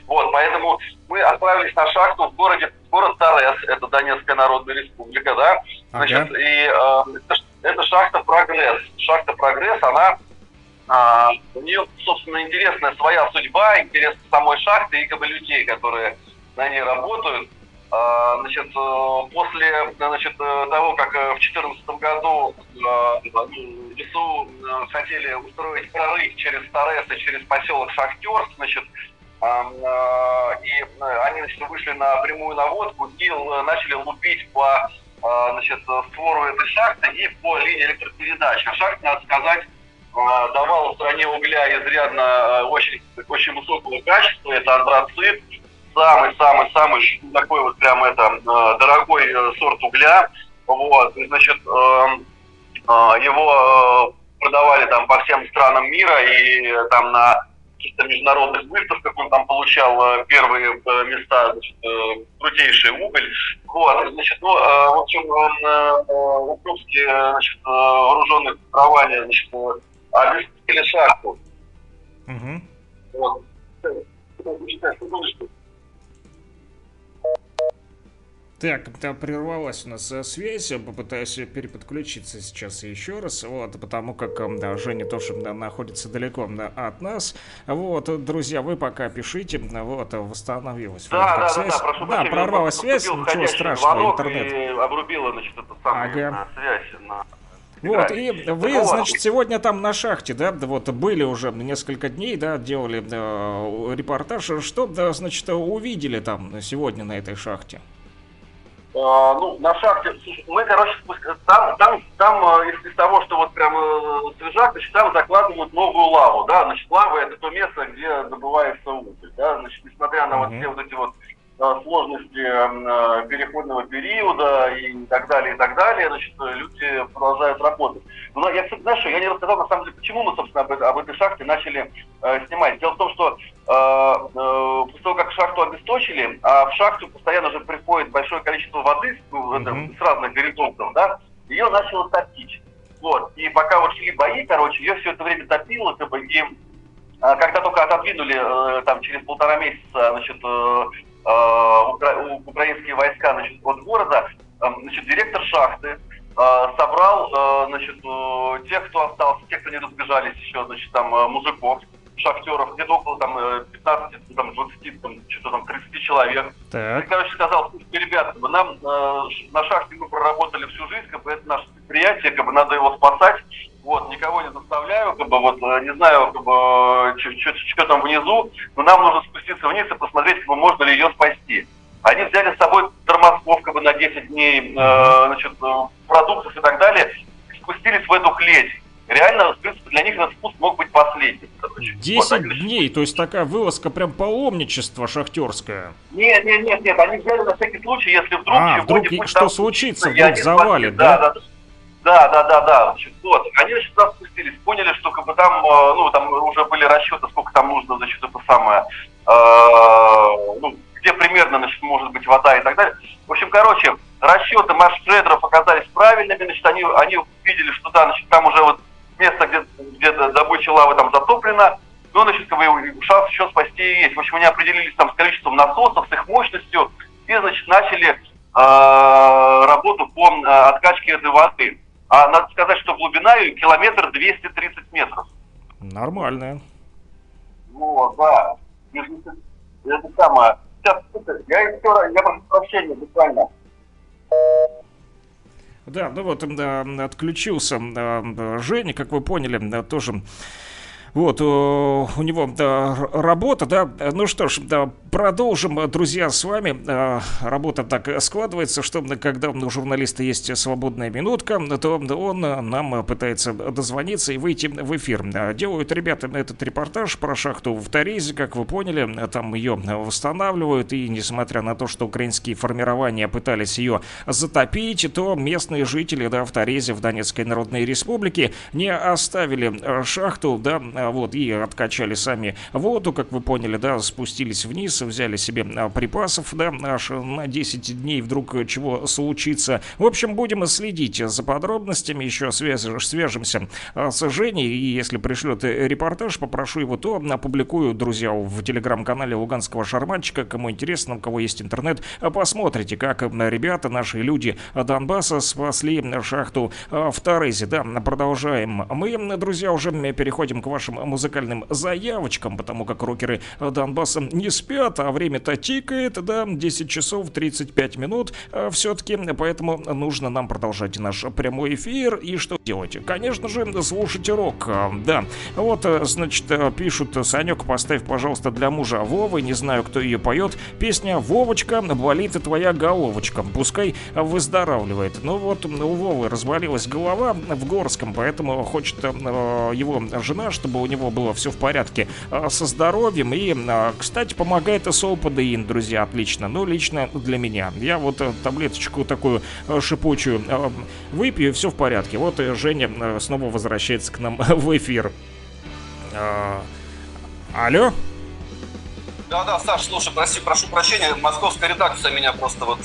вот, поэтому мы отправились на шахту в город Торез, это Донецкая Народная Республика, да, значит, и это шахта «Прогресс», она... У нее, собственно, интересная своя судьба, интерес самой шахты и как бы людей, которые на ней работают. Значит, после того, как в 2014 году ВСУ хотели устроить прорыв через Торез и через поселок Шахтерск, значит, и они вышли на прямую наводку и начали лупить по створу этой шахты и по линии электропередач. А шахта, надо сказать, давал в стране угля изрядно очень высокого качества, это антрацит, самый-самый-самый такой вот прям это дорогой сорт угля, вот, значит, его продавали там по всем странам мира, и там на каких-то международных выставках он там получал первые места, значит, крутейший уголь. Вот, значит, в общем, укропские, значит, вооруженные формирования, значит, обеспечили шахту. Угу. Вот. Так, прервалась у нас связь, я попытаюсь переподключиться сейчас еще раз, вот, потому как, да, Женя тоже находится далеко от нас, вот, друзья, вы пока пишите, вот, восстановилась. Да, прошу прощения, прорвалась связь, ничего страшного, интернет. Обрубила, значит, эту самую связь на... Вот, и вы, значит, сегодня там на шахте, да, вот были уже несколько дней, да, делали репортаж. Что, да, значит, увидели там сегодня на этой шахте? Ну, на шахте, мы, короче, там из того, что вот прям свежак, значит, там закладывают новую лаву, да, значит, лава — это то место, где добывается уголь, да, значит, несмотря на вот все вот эти вот сложности переходного периода и так далее, значит, люди продолжают работать. Но я, кстати, знаешь, я не рассказал, на самом деле, почему мы, собственно, об этой шахте начали снимать. Дело в том, что после того, как шахту обесточили, а в шахту постоянно же приходит большое количество воды с разных горизонтов, да, ее начало топить. Вот. И пока вот шли бои, короче, ее все это время топило, как бы, и когда только отодвинули, там, через полтора месяца, значит, украинские войска, значит, от города, значит, директор шахты собрал, значит, тех, кто остался, тех, кто не разбежались еще, значит, там, мужиков, шахтеров, где-то около, там, 15, там, 20, там, что-то там, 30 человек. Так. И, короче, сказал: слушайте, ребята, нам на шахте мы проработали всю жизнь, как бы, это наше предприятие, как бы, надо его спасать, вот, никого не заставляю, как бы, вот, не знаю, как бы, что там внизу, но нам нужно спуститься вниз и посмотреть, как бы, можно ли ее спасти. Они взяли с собой тормозков, как бы, на 10 дней, значит, продуктов и так далее, и спустились в эту клеть. Реально, в принципе, для них этот спуск мог быть последним. 10 дней, то есть такая вылазка прям паломничество шахтерское. Нет, они взяли на всякий случай, если вдруг... вдруг что там случится, вдруг завалит, да? Да. Значит, вот. Они, значит, туда спустились, поняли, что, как бы, там, ну, там уже были расчеты, сколько там нужно, значит, это самое, ну, где примерно, значит, может быть вода и так далее. В общем, короче, расчеты маршшредеров оказались правильными, значит, они увидели, что, да, значит, там уже вот место, где добыча лавы, там затоплено, но, значит, как бы, шанс еще спасти есть. В общем, они определились там с количеством насосов, с их мощностью, и, значит, начали работу по откачке этой воды. А надо сказать, что глубина ее километр 230 метров. Нормальная. Вот, да. Это самое. Сейчас, я прошу прощения, буквально. Да, ну вот, отключился Женя, как вы поняли, тоже... Вот, у него, да, работа, да. Ну что ж, да, продолжим, друзья, с вами. Работа так складывается, что когда у журналиста есть свободная минутка, то он нам пытается дозвониться и выйти в эфир. Делают ребята этот репортаж про шахту в Таризе, как вы поняли, там ее восстанавливают. И несмотря на то, что украинские формирования пытались ее затопить, то местные жители, да, в Таризе, в Донецкой Народной Республике, не оставили шахту, да, вот, и откачали сами воду, как вы поняли, да, спустились вниз, взяли себе припасов, да, аж на 10 дней вдруг чего случится. В общем, будем следить за подробностями, еще свяжемся с Женей, и если пришлет репортаж, попрошу его, то опубликую, друзья, в телеграм-канале Луганского шарманчика. Кому интересно, у кого есть интернет, посмотрите, как ребята, наши люди Донбасса спасли шахту в Таризе, да. Продолжаем мы, друзья, уже переходим к вашим музыкальным заявочкам, потому как рокеры Донбасса не спят, а время-то тикает, да, 10 часов 35 минут все-таки, поэтому нужно нам продолжать наш прямой эфир. И что делать? Конечно же, слушайте рок, да. Вот, значит, пишут: Санек, поставь, пожалуйста, для мужа Вовы, не знаю, кто ее поет, песня «Вовочка, болит твоя головочка», пускай выздоравливает. Ну вот, у Вовы разболелась голова в Горском, поэтому хочет его жена, чтобы у него было все в порядке со здоровьем. И, кстати, помогает солпадеин, друзья, отлично. Ну, лично для меня. Я вот таблеточку такую шипучую выпью, все в порядке. Вот Женя снова возвращается к нам в эфир. Алло? Да, Саш, слушай, прошу прощения, московская редакция меня просто вот...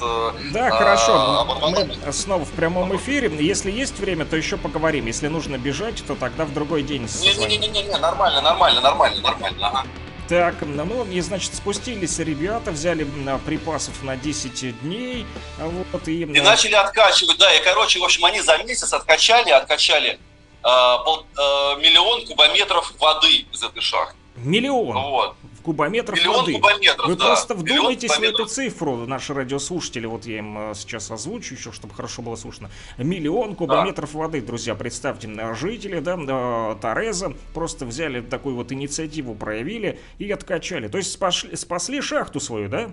Да, хорошо, мы снова в прямом эфире, если есть время, то еще поговорим, если нужно бежать, то тогда в другой день. Не, нормально, ага. Так, ну и, значит, спустились ребята, взяли припасов на 10 дней, вот, и начали откачивать, да, и, короче, в общем, они за месяц откачали 1 миллион кубометров воды из этой шахты. Миллион? Вот. кубометров воды. Кубометров, вы просто вдумайтесь в эту цифру, наши радиослушатели, вот я им сейчас озвучу еще, чтобы хорошо было слышно. 1 000 000 кубометров воды, друзья, представьте, жители, да, Тореза просто взяли такую вот инициативу, проявили и откачали. То есть спасли шахту свою, да?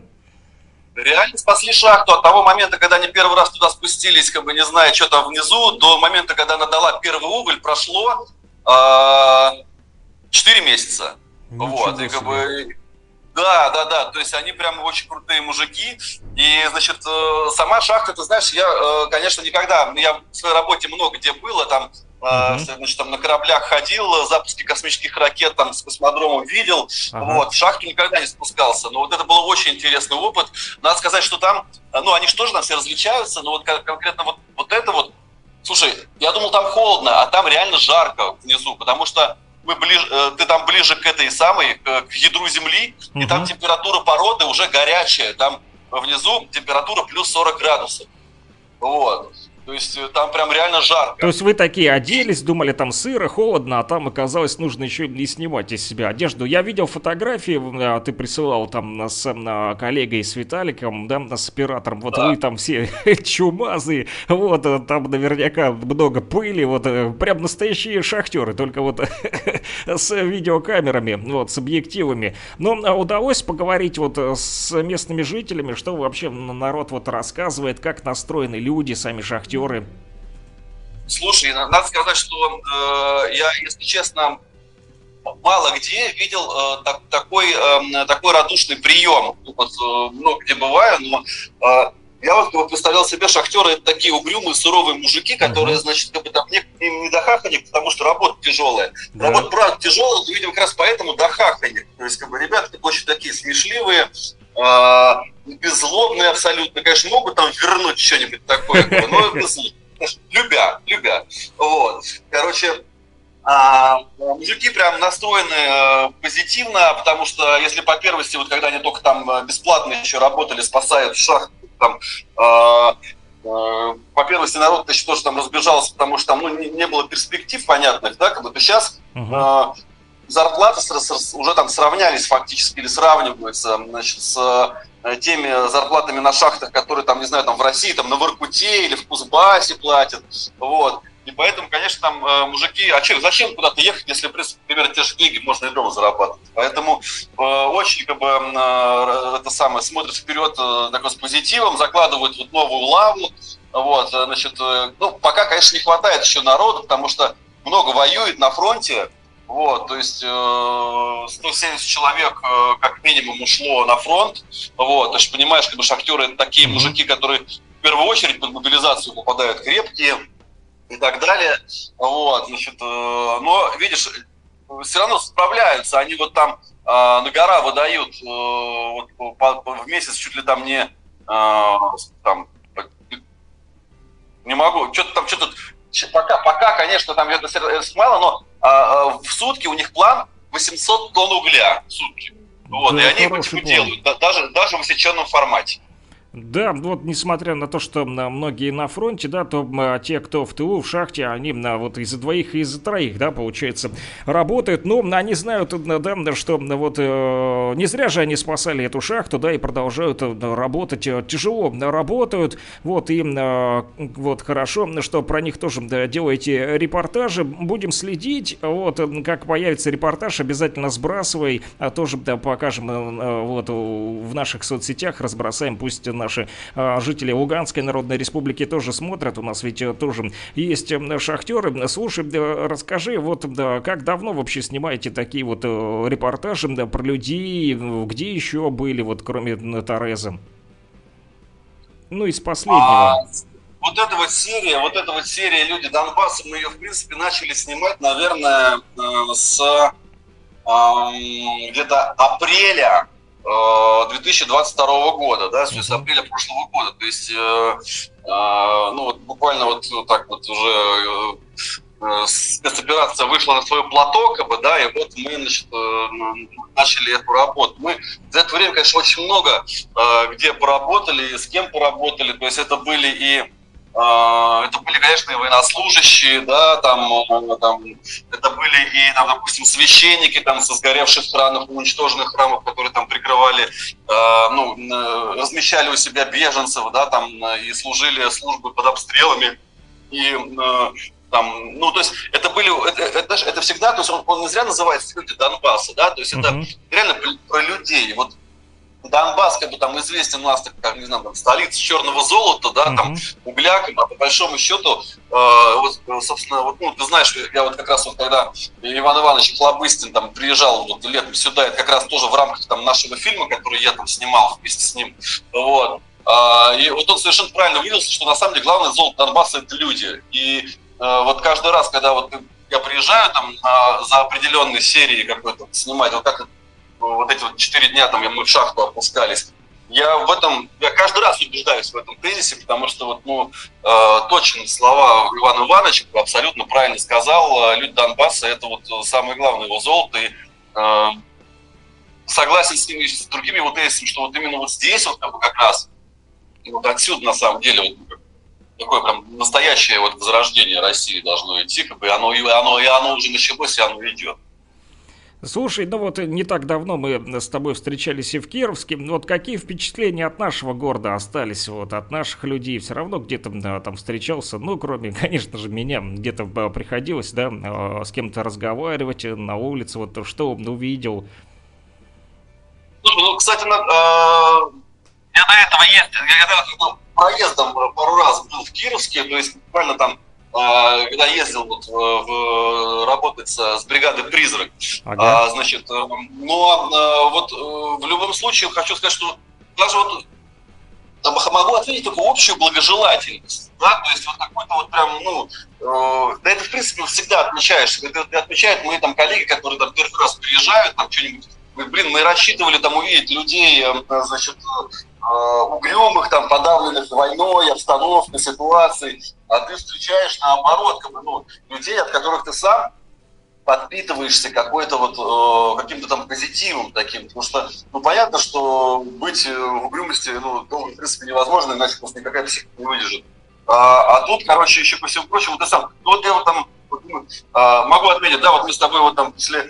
Реально спасли шахту от того момента, когда они первый раз туда спустились, как бы не зная, что там внизу, до момента, когда она дала первый уголь, прошло 4 месяца. Вот, и как бы, да, то есть они прям очень крутые мужики, и, значит, сама шахта, ты знаешь, я, конечно, никогда, я в своей работе много где было, там, значит, там на кораблях ходил, запуски космических ракет там с космодромом видел, вот, в шахту никогда не спускался, но вот это был очень интересный опыт, надо сказать, что там, ну, они же тоже там все различаются, но вот конкретно вот это вот, слушай, я думал, там холодно, а там реально жарко внизу, потому что ты там ближе к этой самой, к ядру Земли, и там температура породы уже горячая, там внизу температура плюс 40 градусов, вот, то есть там прям реально жарко. То есть вы такие оделись, думали, там сыро, холодно, а там оказалось нужно еще и снимать из себя одежду. Я видел фотографии, ты присылал там с коллегой, с Виталиком, да, с оператором, вот да. Вы там все чумазые, вот там наверняка много пыли, вот прям настоящие шахтеры, только вот с видеокамерами, вот с объективами. Но удалось поговорить вот с местными жителями, что вообще народ вот рассказывает, как настроены люди, сами шахтеры. Слушай, надо сказать, что я, если честно, мало где видел такой радушный прием. Вот, много где бываю, но я вот представлял себе, шахтеры — это такие угрюмые, суровые мужики, которые, значит, как бы там не дохаханек, потому что работа тяжелая. Работа, правда, тяжелая, но, видимо, как раз поэтому дохаханек. То есть, как бы, ребята очень такие смешливые, беззлобные абсолютно, конечно, могут там вернуть что-нибудь такое, но любя, вот, короче, мужики прям настроены позитивно, потому что, если по первости, вот когда они только там бесплатно еще работали, спасают шахту, там, по первости, народ, значит, тоже там разбежался, потому что там, ну, не было перспектив понятных, да, как бы, то сейчас... Зарплаты уже там сравнялись фактически или сравниваются, значит, с теми зарплатами на шахтах, которые там, не знаю, там в России, там на Воркуте или в Кузбассе платят, вот. И поэтому, конечно, там мужики, а че, зачем куда-то ехать, если, например, те же деньги можно и дома зарабатывать. Поэтому очень, как бы, это самое, смотрят вперед такой с позитивом, закладывают вот новую лаву, вот, значит, ну, пока, конечно, не хватает еще народу, потому что много воюет на фронте. Вот, то есть 170 человек как минимум ушло на фронт. Вот, то есть, понимаешь, как бы шахтеры — это такие мужики, которые в первую очередь под мобилизацию попадают, крепкие и так далее. Вот, значит, но, видишь, все равно справляются. Они вот там на гора выдают вот, в месяц чуть ли там не там, не могу, что-то там, что-то пока, конечно, там это мало, но в сутки у них план 800 тонн угля в сутки. Вот, да, и они его делают, даже в усеченном формате. Да, вот несмотря на то, что многие на фронте, да, то те, кто в тылу, в шахте, они вот из-за двоих и из-за троих, да, получается, работают, но они знают, да, что вот не зря же они спасали эту шахту, да, и продолжают работать, тяжело работают, вот, и вот хорошо, что про них тоже делаете репортажи, будем следить, вот, как появится репортаж, обязательно сбрасывай, а тоже покажем вот в наших соцсетях, разбросаем, пусть наши жители Луганской Народной Республики тоже смотрят. У нас ведь тоже есть шахтеры. Слушай, расскажи, вот как давно вообще снимаете такие вот репортажи про людей, где еще были, вот кроме Тореза? Ну, из последнего. Вот эта вот серия «Люди Донбасса», мы ее, в принципе, начали снимать, наверное, с где-то апреля 2022 года, да, с апреля прошлого года, то есть, ну, вот буквально вот, ну, так вот уже спецоперация вышла на свой плато, как бы, да, и вот мы, значит, начали эту работу. Мы за это время, конечно, очень много где поработали, с кем поработали, то есть это были и Это были, конечно, и военнослужащие, да, там это были и, там, допустим, священники там, со сгоревших храмов, уничтоженных храмов, которые там прикрывали, размещали у себя беженцев, да, там, и служили службы под обстрелами. И, там, ну, то есть это были, это всегда, то есть он не зря называется «Люди Донбасса», да, то есть это реально про людей. Вот Донбасс, как бы, там известен у нас, как, не знаю, там, столица черного золота, да, там, угля, а по большому счету, вот, собственно, вот, ну, ты знаешь, я вот как раз вот, когда Иван Иванович Хлобыстин там приезжал вот летом сюда, это как раз тоже в рамках там нашего фильма, который я там снимал вместе с ним, вот, и вот он совершенно правильно выразился, что на самом деле главное золото Донбасса – это люди, и вот каждый раз, когда вот я приезжаю там за определенной серии какой-то снимать, вот как вот эти вот 4 дня там мы в шахту опускались. Я каждый раз убеждаюсь в этом тезисе, потому что вот, ну, точно слова Ивана Ивановича абсолютно правильно сказал. Люди Донбасса – это вот самое главное его золото. И, согласен с ним и с другими его тезисами, что вот именно вот здесь вот как раз, вот отсюда на самом деле вот, такое прям настоящее вот возрождение России должно идти, как бы оно уже началось, и оно идет. Слушай, ну вот не так давно мы с тобой встречались и в Кировске. Вот какие впечатления от нашего города остались, вот от наших людей? Все равно где-то там встречался, ну кроме, конечно же, меня, где-то приходилось, да, с кем-то разговаривать на улице, вот что увидел? Слушай, ну, кстати, я до этого ездил, я проездом пару раз был в Кировске, то есть буквально там, когда ездил вот работать с бригадой «Призрак». Ага. Значит, но вот в любом случае хочу сказать, что даже вот могу ответить только общую благожелательность, да, то есть вот какой-то вот прям, ну, да это в принципе всегда отмечаешь, это отмечают мои там коллеги, которые там первый раз приезжают, там что-нибудь, блин, мы рассчитывали там увидеть людей, значит, угрюмых, там, подавленных войной, обстановкой, ситуацией, а ты встречаешь, наоборот, как бы, ну, людей, от которых ты сам подпитываешься какой-то вот каким-то там позитивом таким, потому что, ну, понятно, что быть в угрюмости, ну, в принципе, невозможно, иначе просто никакая психика не выдержит. А тут, короче, еще, по всему прочему, ты сам, ну, вот я вот там могу отметить, да, вот мы с тобой вот там после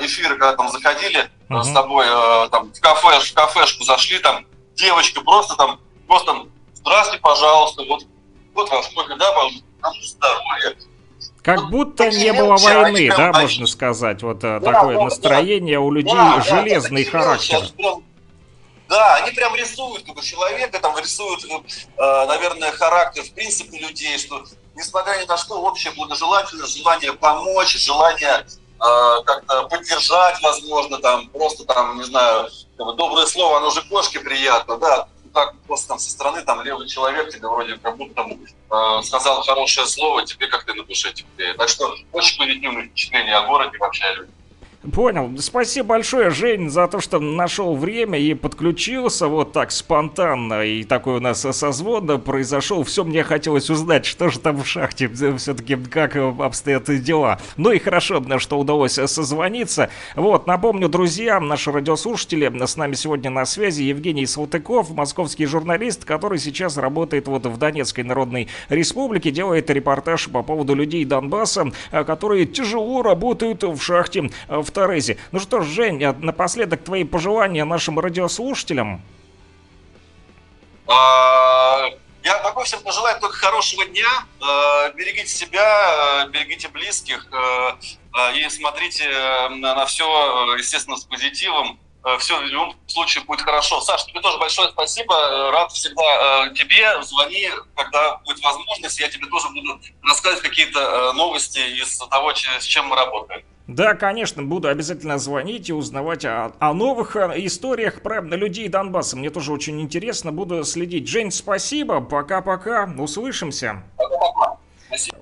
эфира, когда там заходили, с тобой там в кафешку зашли, там, девочка просто там, здравствуйте, пожалуйста, вот вам сколько, да, вам здоровья. Как вот, будто не было войны, да, можно сказать, вот да, такое настроение, да, у людей, да, железный, да, характер. Прям, да, они прям рисуют как бы человека, там рисуют, наверное, характер в принципе людей, что несмотря ни на что, общее благожелательность, желание помочь, желание как-то поддержать, возможно, там, просто там, не знаю, доброе слово, оно же кошке приятно, да, так просто там со стороны, там, левый человек тебе вроде как будто там сказал хорошее слово, тебе как-то на душе теплее. Так что очень позитивные впечатления о городе вообще о людях. Понял. Спасибо большое, Жень, за то, что нашел время и подключился вот так спонтанно. И такой у нас созвон произошел. Все, мне хотелось узнать, что же там в шахте все-таки, как обстоят дела. Ну и хорошо, что удалось созвониться. Вот, напомню, друзья, наши радиослушатели, с нами сегодня на связи Евгений Салтыков, московский журналист, который сейчас работает вот в Донецкой Народной Республике, делает репортаж по поводу людей Донбасса, которые тяжело работают в шахте в Тарезе. Ну что ж, Жень, напоследок твои пожелания нашим радиослушателям? Я могу всем пожелать только хорошего дня. Берегите себя, берегите близких и смотрите на все, естественно, с позитивом. Все в любом случае будет хорошо. Саш, тебе тоже большое спасибо. Рад всегда тебе. Звони, когда будет возможность. Я тебе тоже буду рассказывать какие-то новости из того, с чем мы работаем. Да, конечно, буду обязательно звонить и узнавать о новых историях про людей Донбасса. Мне тоже очень интересно, буду следить. Жень, спасибо, пока-пока, услышимся. Пока-пока, спасибо.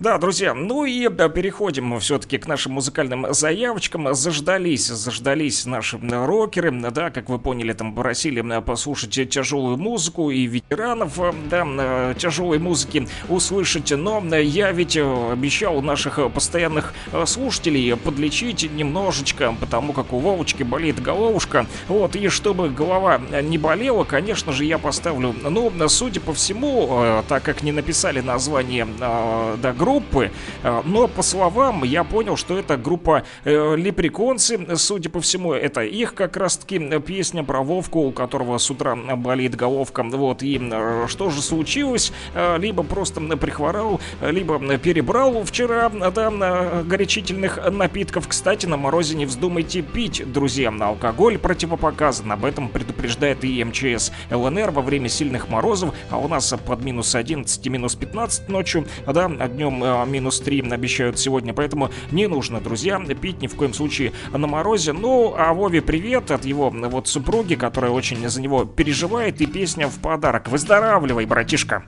Да, друзья, ну и переходим все-таки к нашим музыкальным заявочкам. Заждались наши рокеры, да, как вы поняли, там просили послушать тяжелую музыку и ветеранов, да, тяжелой музыки услышать, но я ведь обещал наших постоянных слушателей подлечить немножечко, потому как у Вовочки болит головушка, вот, и чтобы голова не болела, конечно же, я поставлю, ну, судя по всему, так как не написали название до группы, но по словам я понял, что это группа Лепреконцы, судя по всему, это их как раз-таки песня про Вовку, у которого с утра болит головка, вот, и что же случилось, либо просто прихворал, либо перебрал вчера, да, горячительных напитков. Кстати, на морозе не вздумайте пить, друзья, алкоголь противопоказан, об этом предупреждает и МЧС ЛНР во время сильных морозов, а у нас под минус 11 и минус 15 ночью, да, днем минус 3 обещают сегодня, поэтому не нужно, друзья, пить ни в коем случае на морозе. Ну, а Вове привет от его вот супруги, которая очень за него переживает, и песня в подарок. Выздоравливай, братишка!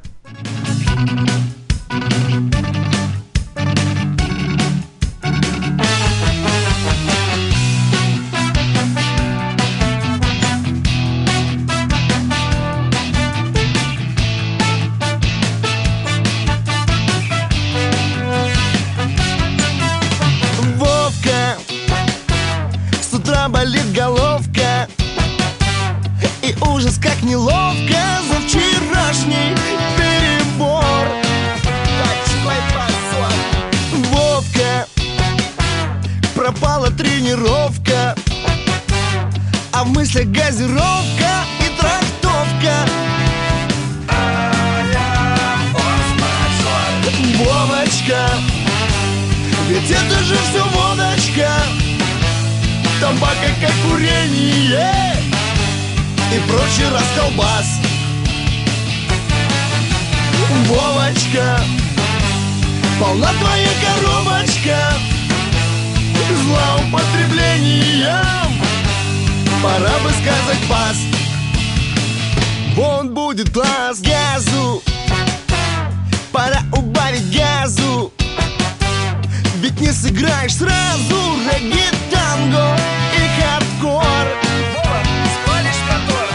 Газировка и трактовка. Вовочка, ведь это же все водочка, табака как курение и прочий расколбас. Вовочка, полна твоя коробочка злоупотреблением. Пора бы сказать пас. Вон будет класс. Газу пора убавить, газу, ведь не сыграешь сразу регги, танго и хардкор. Вот, спалишь мотор.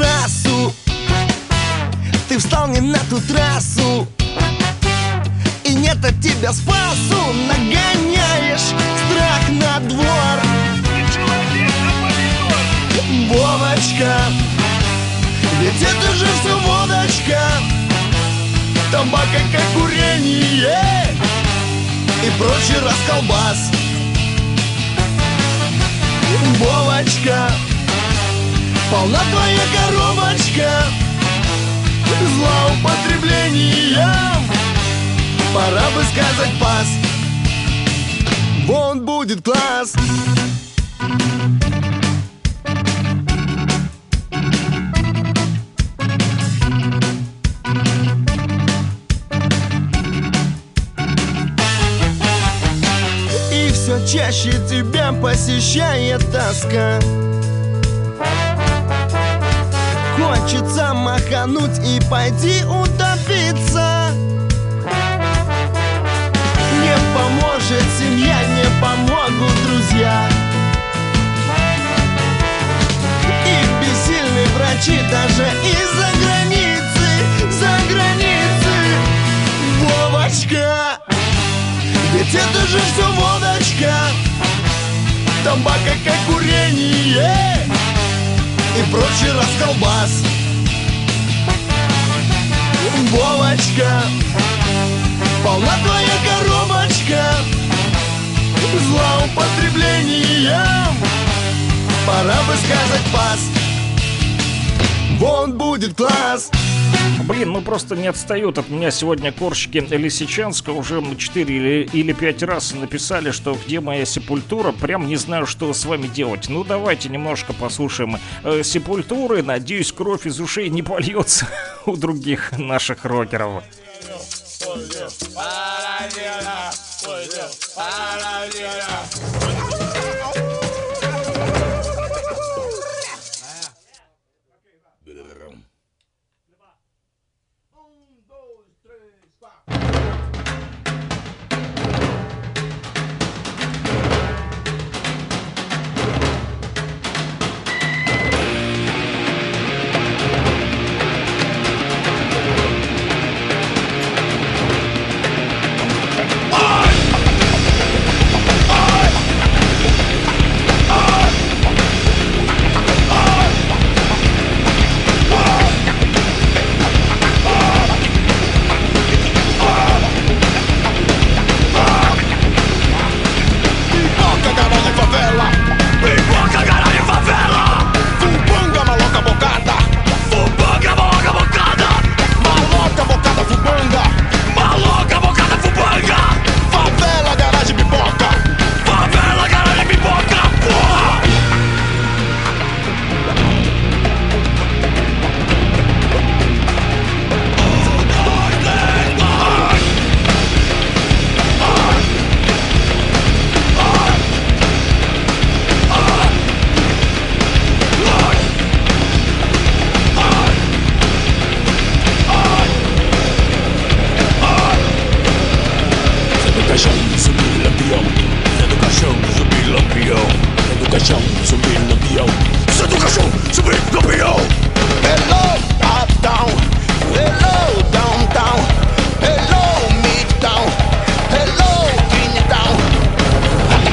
Трассу ты встал не на ту трассу, и нет от тебя спасу. Нагоняешь страх на двор. Вовочка, ведь это же все водочка, табака как курение и прочий расколбас. Вовочка, полна твоя коробочка злоупотреблением. Пора бы сказать пас. Вон будет класс. Чаще тебя посещает тоска, хочется махануть и пойти утопиться. Не поможет семья, не помогут друзья, и бессильны врачи даже из-за границы, за границы. Вовочка, ведь это же все водочка, табака как курение и прочий расколбас. Вовочка, полна твоя коробочка злоупотреблением. Пора бы сказать пас. Вон будет класс. Блин, ну просто не отстают от меня сегодня корщики Лисичанска. Уже 4 или 5 раз написали, что где моя Сепультура. Прям не знаю, что с вами делать. Ну давайте немножко послушаем Сепультуры. Надеюсь, кровь из ушей не польется у других наших рокеров. cachão, subi no peão. Sai do caixão, subi no peão. Hello, uptown. Hello, downtown. Hello, midtown. Hello, Chinatown. Hello.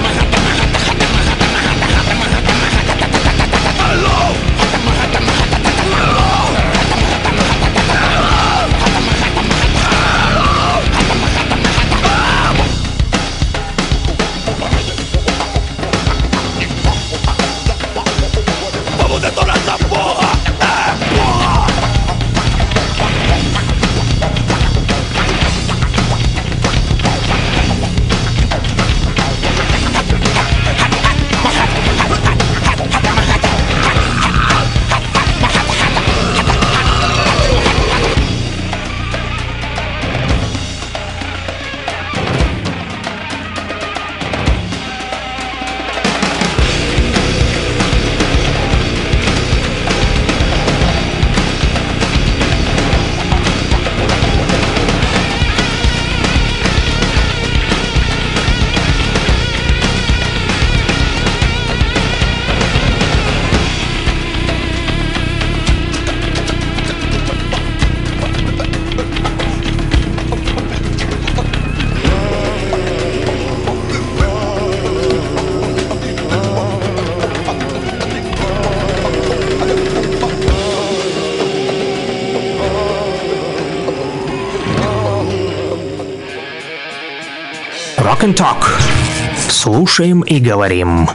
Talk. Слушаем и говорим.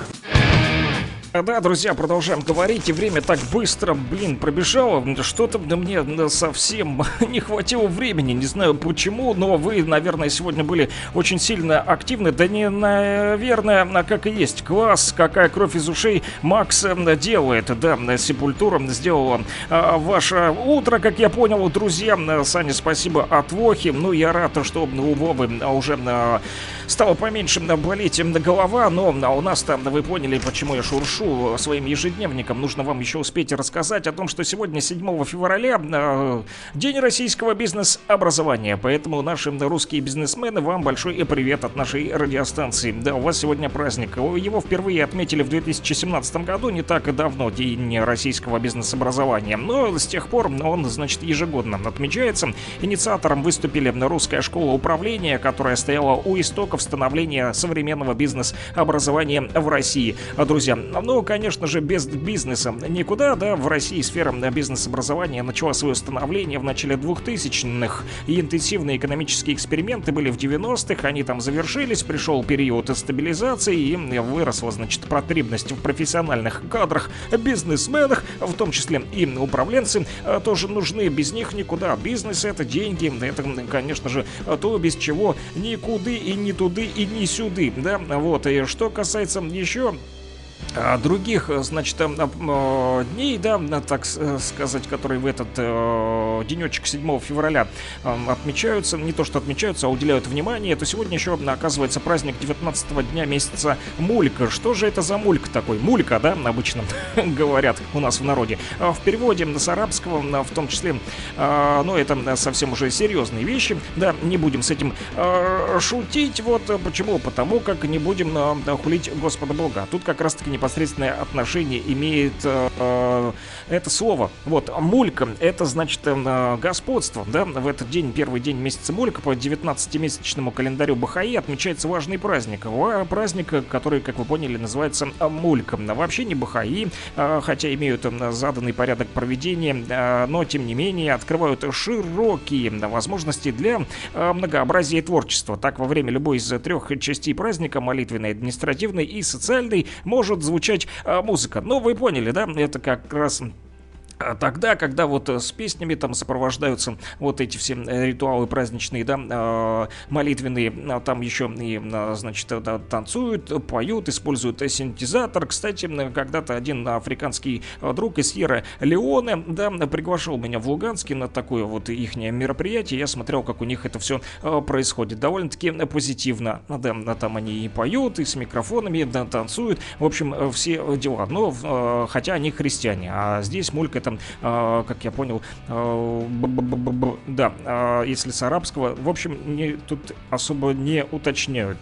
Да, друзья, продолжаем говорить, и время так быстро, пробежало, что-то мне совсем не хватило времени, не знаю почему, но вы, наверное, сегодня были очень сильно активны, да не, наверное, как и есть, класс, какая кровь из ушей Макс делает, да, Сепультура сделала ваше утро, как я понял, друзья. Саня, спасибо от Вохи, ну, я рад, что у Вовы уже стало поменьше болеть голова, но у нас там, вы поняли, почему я шуршу своим ежедневником. Нужно вам еще успеть рассказать о том, что сегодня 7 февраля День российского бизнес-образования, поэтому наши русские бизнесмены, вам большой привет от нашей радиостанции. Да, у вас сегодня праздник. Его впервые отметили в 2017 году, не так и давно, День российского бизнес-образования. Но с тех пор он, значит, ежегодно отмечается. Инициатором выступили Русская школа управления, которая стояла у истоков становления современного бизнес-образования в России. Друзья, ну, конечно же, без бизнеса никуда, да, в России сфера бизнес-образования начала свое становление в начале 2000-х, и интенсивные экономические эксперименты были в 90-х, они там завершились, пришел период стабилизации, и выросла, значит, потребность в профессиональных кадрах, бизнесменах, в том числе и управленцы, тоже нужны, без них никуда, бизнес — это деньги, это, конечно же, то, без чего никуды и ни туды и ни сюды, да, вот, и что касается еще других, значит, дней, да, так сказать, которые в этот денечек 7 февраля отмечаются, не то что отмечаются, а уделяют внимание, то сегодня еще, оказывается, праздник 19-го дня месяца Мулька. Что же это за мульк такой? Мулька, да, обычно говорят у нас в народе. В переводе с арабского, в том числе, ну, это совсем уже серьезные вещи, да, не будем с этим шутить, вот почему? Потому как не будем хулить Господа Бога. Тут как раз-таки непосредственное отношение имеет это слово. Вот, мулька, это значит господство, да, в этот день, первый день месяца Мулька, по 19-месячному календарю Бахаи отмечается важный праздник. Праздник, который, как вы поняли, называется Мулька. Вообще не Бахаи, хотя имеют заданный порядок проведения, но, тем не менее, открывают широкие возможности для многообразия и творчества. Так, во время любой из трех частей праздника, молитвенной, административной и социальной, может звучать музыка. Ну, вы поняли, да? Это как раз тогда, когда вот с песнями там сопровождаются вот эти все ритуалы праздничные, да, молитвенные, там еще и, значит, да, танцуют, поют, используют синтезатор. Кстати, когда-то один африканский друг из Сьерра-Леоне, да, приглашал меня в Луганске на такое вот их мероприятие. Я смотрел, как у них это все происходит. Довольно-таки позитивно. Да, там они и поют, и с микрофонами, да, танцуют. В общем, все дела. Но, хотя они христиане, а здесь мулька — этом, как я понял, да, если с арабского, в общем, тут особо не уточняют.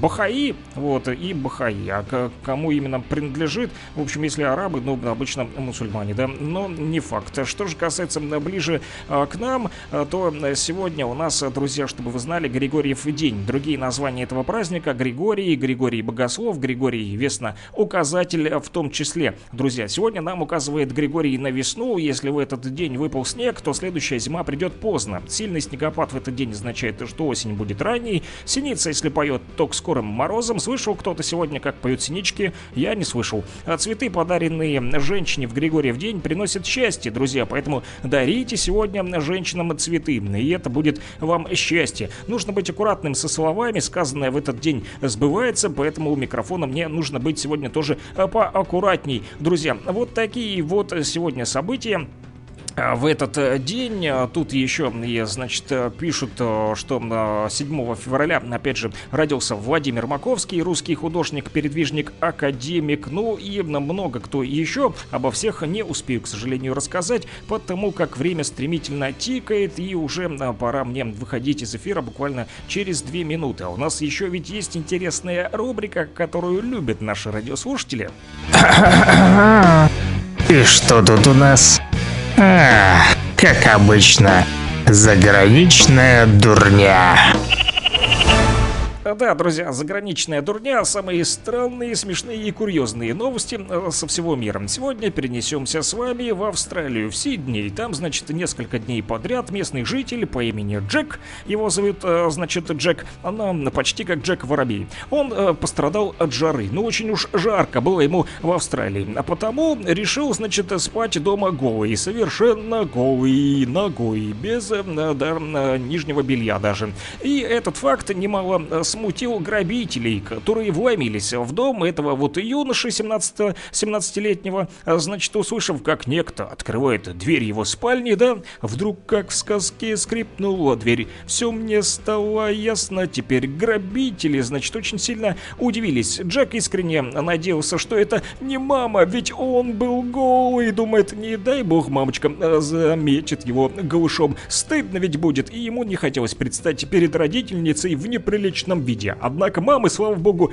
Бахаи, вот, и Бахаи, а кому именно принадлежит, в общем, если арабы, ну, обычно мусульмане, да, но не факт. Что же касается ближе к нам, то сегодня у нас, друзья, чтобы вы знали, Григорьев день. Другие названия этого праздника: Григорий, Григорий Богослов, Григорий Весна, указатель в том числе. Друзья, сегодня нам указывает Григорий на весну. Если в этот день выпал снег, то следующая зима придет поздно. Сильный снегопад в этот день означает, что осень будет ранней. Синица, если поет, то к скорым морозам. Слышал кто-то сегодня, как поют синички? Я не слышал. А цветы, подаренные женщине в Григорьев день, приносят счастье, друзья. Поэтому дарите сегодня женщинам цветы, и это будет вам счастье. Нужно быть аккуратным со словами. Сказанное в этот день сбывается, поэтому у микрофона мне нужно быть сегодня тоже поаккуратней. Друзья, вот такие вот сегодня события. В этот день тут еще, значит, пишут, что 7 февраля, опять же, родился Владимир Маковский, русский художник, передвижник, академик, ну и много кто еще. Обо всех не успею, к сожалению, рассказать, потому как время стремительно тикает, и уже пора мне выходить из эфира буквально через 2 минуты. А у нас еще ведь есть интересная рубрика, которую любят наши радиослушатели. И что тут у нас? Как обычно, заграничная дурня. Да, друзья, заграничная дурня, самые странные, смешные и курьезные новости со всего мира. Сегодня перенесемся с вами в Австралию, в Сидни. И там, значит, несколько дней подряд местный житель по имени Джек, его зовут, значит, Джек, она почти как Джек Воробей. Он пострадал от жары, ну очень уж жарко было ему в Австралии, а потому решил, значит, спать дома голый, совершенно голый, ногой, без нижнего белья даже. И этот факт немало смутил грабителей, которые вломились в дом этого вот юноши 17-летнего, значит, услышав, как некто открывает дверь его спальни, да, вдруг, как в сказке, скрипнула дверь. Все мне стало ясно теперь. Грабители, значит, очень сильно удивились. Джек искренне надеялся, что это не мама, ведь он был голый, думает, не дай бог мамочка заметит его голышом. Стыдно ведь будет, и ему не хотелось предстать перед родительницей в неприличном виде. Однако мамы, слава богу,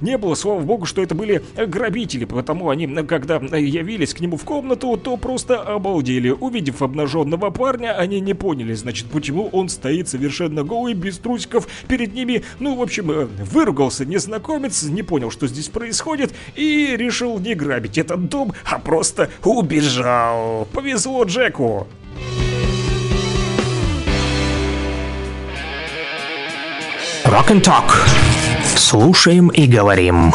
не было, слава богу, что это были грабители, потому они, когда явились к нему в комнату, то просто обалдели. Увидев обнаженного парня, они не поняли, значит, почему он стоит совершенно голый, без трусиков перед ними. Ну, в общем, выругался незнакомец, не понял, что здесь происходит, и решил не грабить этот дом, а просто убежал. Повезло Джеку. Rock and Talk. Слушаем и говорим.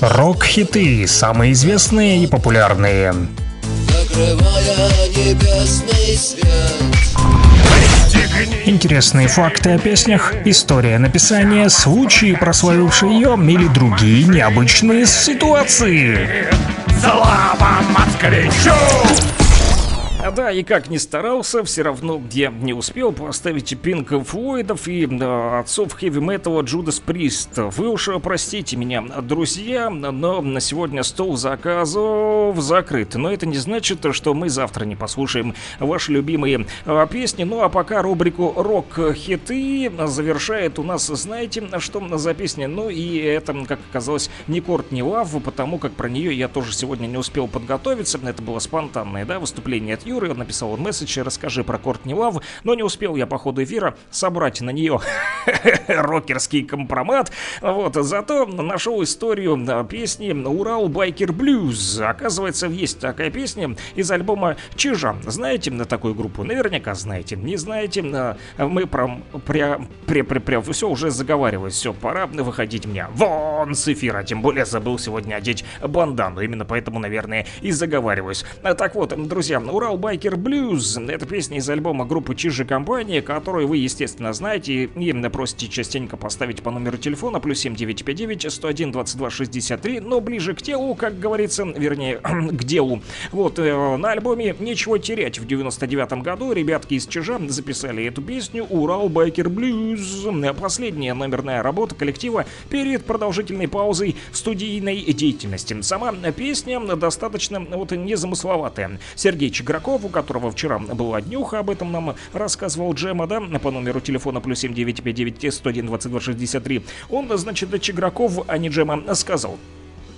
Рок-хиты, самые известные и популярные. Интересные факты о песнях, история написания, случаи, прославившие ее, или другие необычные ситуации. Слава москвичу! Да, и как ни старался, все равно я не успел поставить Пинк Флойдов и отцов хэви-метала Джудас Прист. Вы уж простите меня, друзья, но на сегодня стол заказов закрыт. Но это не значит, что мы завтра не послушаем ваши любимые песни. Ну а пока рубрику «Рок-хиты» завершает у нас, знаете, что за песня? Ну и это, как оказалось, не Кортни Лав, потому как про нее я тоже сегодня не успел подготовиться. Это было спонтанное, да, выступление от Юры, он написал он месседж: расскажи про Кортни Лав, но не успел я по ходу эфира собрать на нее рокерский компромат, вот, зато нашел историю песни «Урал Байкер Блюз». Оказывается, есть такая песня из альбома «Чижа». Знаете на такую группу? Наверняка знаете. Не знаете, мы все уже заговариваюсь, все, пора выходить мне вон с эфира, тем более забыл сегодня одеть бандану, именно поэтому, наверное, и заговариваюсь. Так вот, друзья, «Урал Байкер Блюз. Это песня из альбома группы Чижи Компания, которую вы, естественно, знаете. Именно просите частенько поставить по номеру телефона +7 959 101 22 63, но ближе к телу, как говорится, вернее, к делу. Вот, на альбоме «Нечего терять» в 99-м году ребятки из Чижа записали эту песню «Урал Байкер Блюз». Последняя номерная работа коллектива перед продолжительной паузой в студийной деятельности. Сама песня достаточно вот незамысловатая. Сергей Чиграков, у которого вчера была днюха, об этом нам рассказывал Джема, да, по номеру телефона +7 959 101 22 63, он, значит, Чиграков, а не Джема, сказал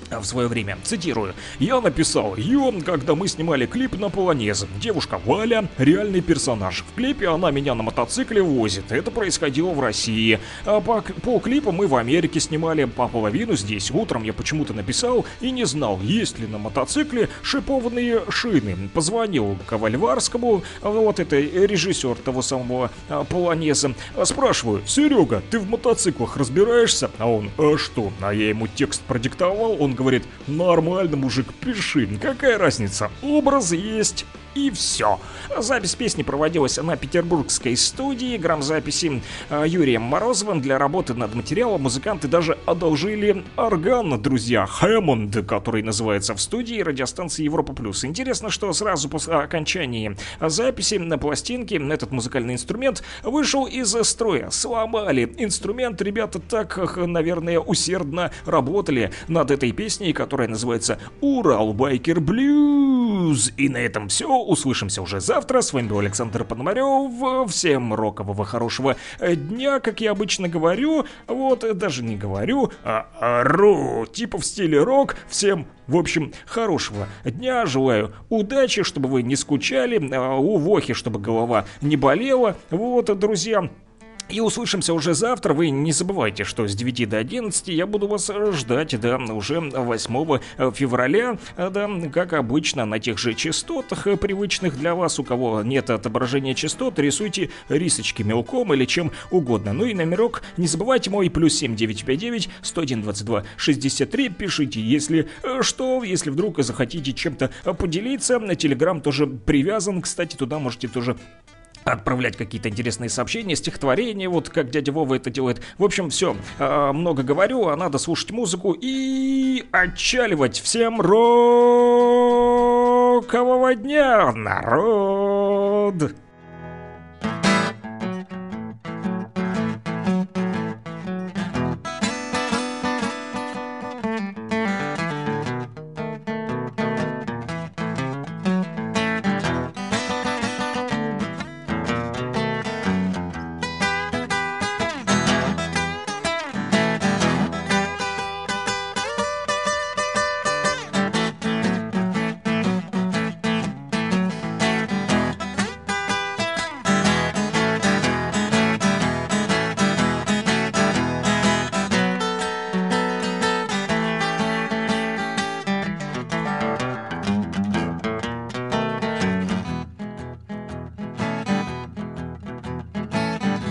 в свое время, цитирую: «Я написал ее, когда мы снимали клип на «Полонез». Девушка Валя – реальный персонаж. В клипе она меня на мотоцикле возит. Это происходило в России. А по клипу мы в Америке снимали, по половину здесь. Утром я почему-то написал и не знал, есть ли на мотоцикле шипованные шины. Позвонил Ковальварскому, вот это режиссер того самого «Полонеза». Спрашиваю: Серега, ты в мотоциклах разбираешься? А он: а что? А я ему текст продиктовал, он говорит: нормально, мужик, пиши, какая разница, образ есть. И все». Запись песни проводилась на петербургской студии грамзаписи Юрием Морозовым. Для работы над материалом музыканты даже одолжили орган, друзья, Хэммонд, который называется в студии радиостанции Европа Плюс. Интересно, что сразу после окончания записи на пластинке этот музыкальный инструмент вышел из строя. Сломали инструмент. Ребята так, наверное, усердно работали над этой песней, которая называется «Урал Байкер Блюз». И на этом все. Услышимся уже завтра. С вами был Александр Пономарев. Всем рокового хорошего дня, как я обычно говорю. Вот, даже не говорю, а ору. Типа в стиле рок. Всем, в общем, хорошего дня. Желаю удачи, чтобы вы не скучали. У Вохи, чтобы голова не болела. Вот, друзья. И услышимся уже завтра. Вы не забывайте, что с 9 до 11 я буду вас ждать, да, уже 8 февраля, да, как обычно, на тех же частотах, привычных для вас. У кого нет отображения частот, рисуйте рисочки мелком или чем угодно. Ну и номерок не забывайте мой, +7 959 101 22 63. Пишите, если что, если вдруг захотите чем-то поделиться. На Телеграм тоже привязан, кстати, туда можете тоже отправлять какие-то интересные сообщения, стихотворения, вот как дядя Вова это делает. В общем, все, много говорю, а надо слушать музыку и отчаливать. Всем рокового дня, народ!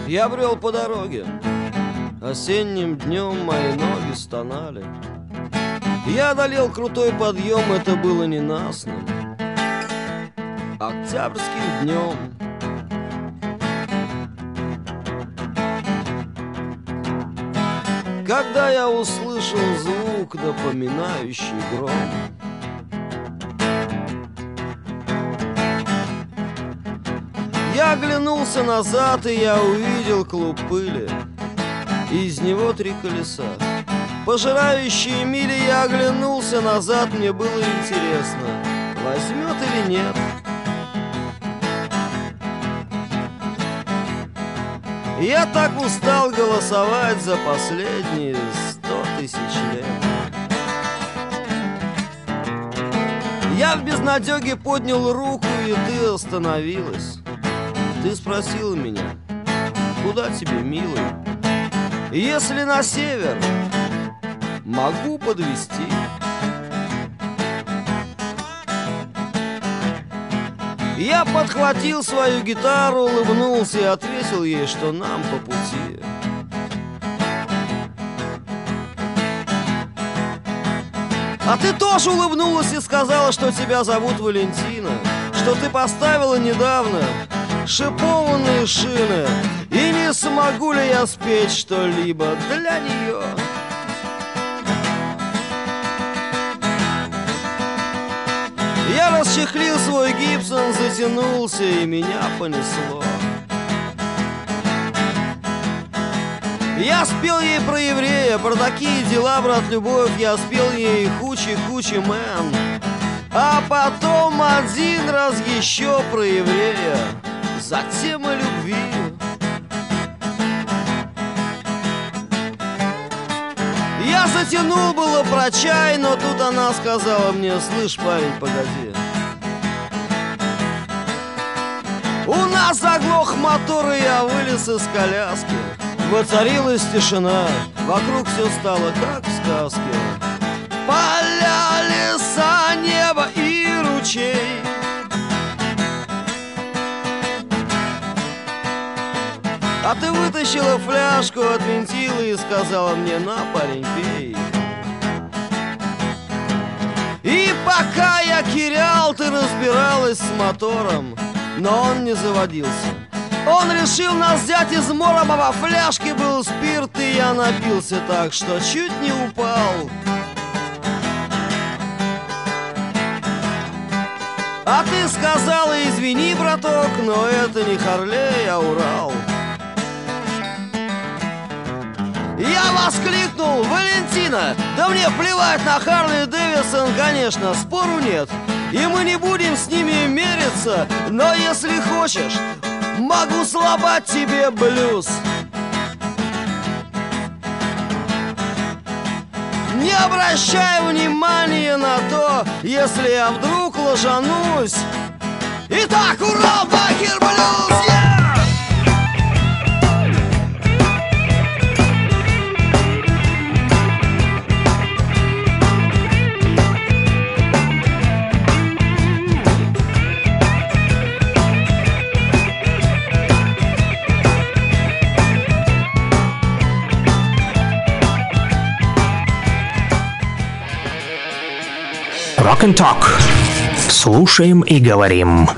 Я брел по дороге, осенним днем мои ноги стонали. Я одолел крутой подъем, это было ненастным октябрьским днем. Когда я услышал звук, напоминающий гром, я оглянулся назад, и я увидел клуб пыли, и из него три колеса, пожирающие мили. Я оглянулся назад, мне было интересно, возьмет или нет. Я так устал голосовать за последние 100 тысяч лет. Я в безнадеге поднял руку, и ты остановилась. Ты спросила меня: куда тебе, милый? Если на север, могу подвезти. Я подхватил свою гитару, улыбнулся и ответил ей, что нам по пути. А ты тоже улыбнулась и сказала, что тебя зовут Валентина, что ты поставила недавно шипованные шины, и не смогу ли я спеть что-либо для нее? Я расчехлил свой Гибсон, затянулся, и меня понесло. Я спел ей про еврея, про такие дела, брат, любовь. Я спел ей кучи-кучи мэн, а потом один раз еще про еврея, затем и любви. Я затянул было про чай, но тут она сказала мне: слышь, парень, погоди, у нас заглох мотор, и я вылез из коляски. Воцарилась тишина, вокруг все стало как в сказке: поля, леса, небо и ручей. А ты вытащила фляжку, отвинтила и сказала мне: на, парень, пей. И пока я кирял, ты разбиралась с мотором, но он не заводился. Он решил нас взять измором, а во фляжке был спирт, и я напился так, что чуть не упал. А ты сказала: извини, браток, но это не Харлей, а Урал. Я воскликнул: Валентина, да мне плевать на Харли Дэвидсон, конечно, спору нет, и мы не будем с ними мериться, но если хочешь, могу слабать тебе блюз. Не обращай внимания на то, если я вдруг ложанусь. Итак, Урал, Бакер, блюз, yeah! Rock and Talk. Слушаем и говорим.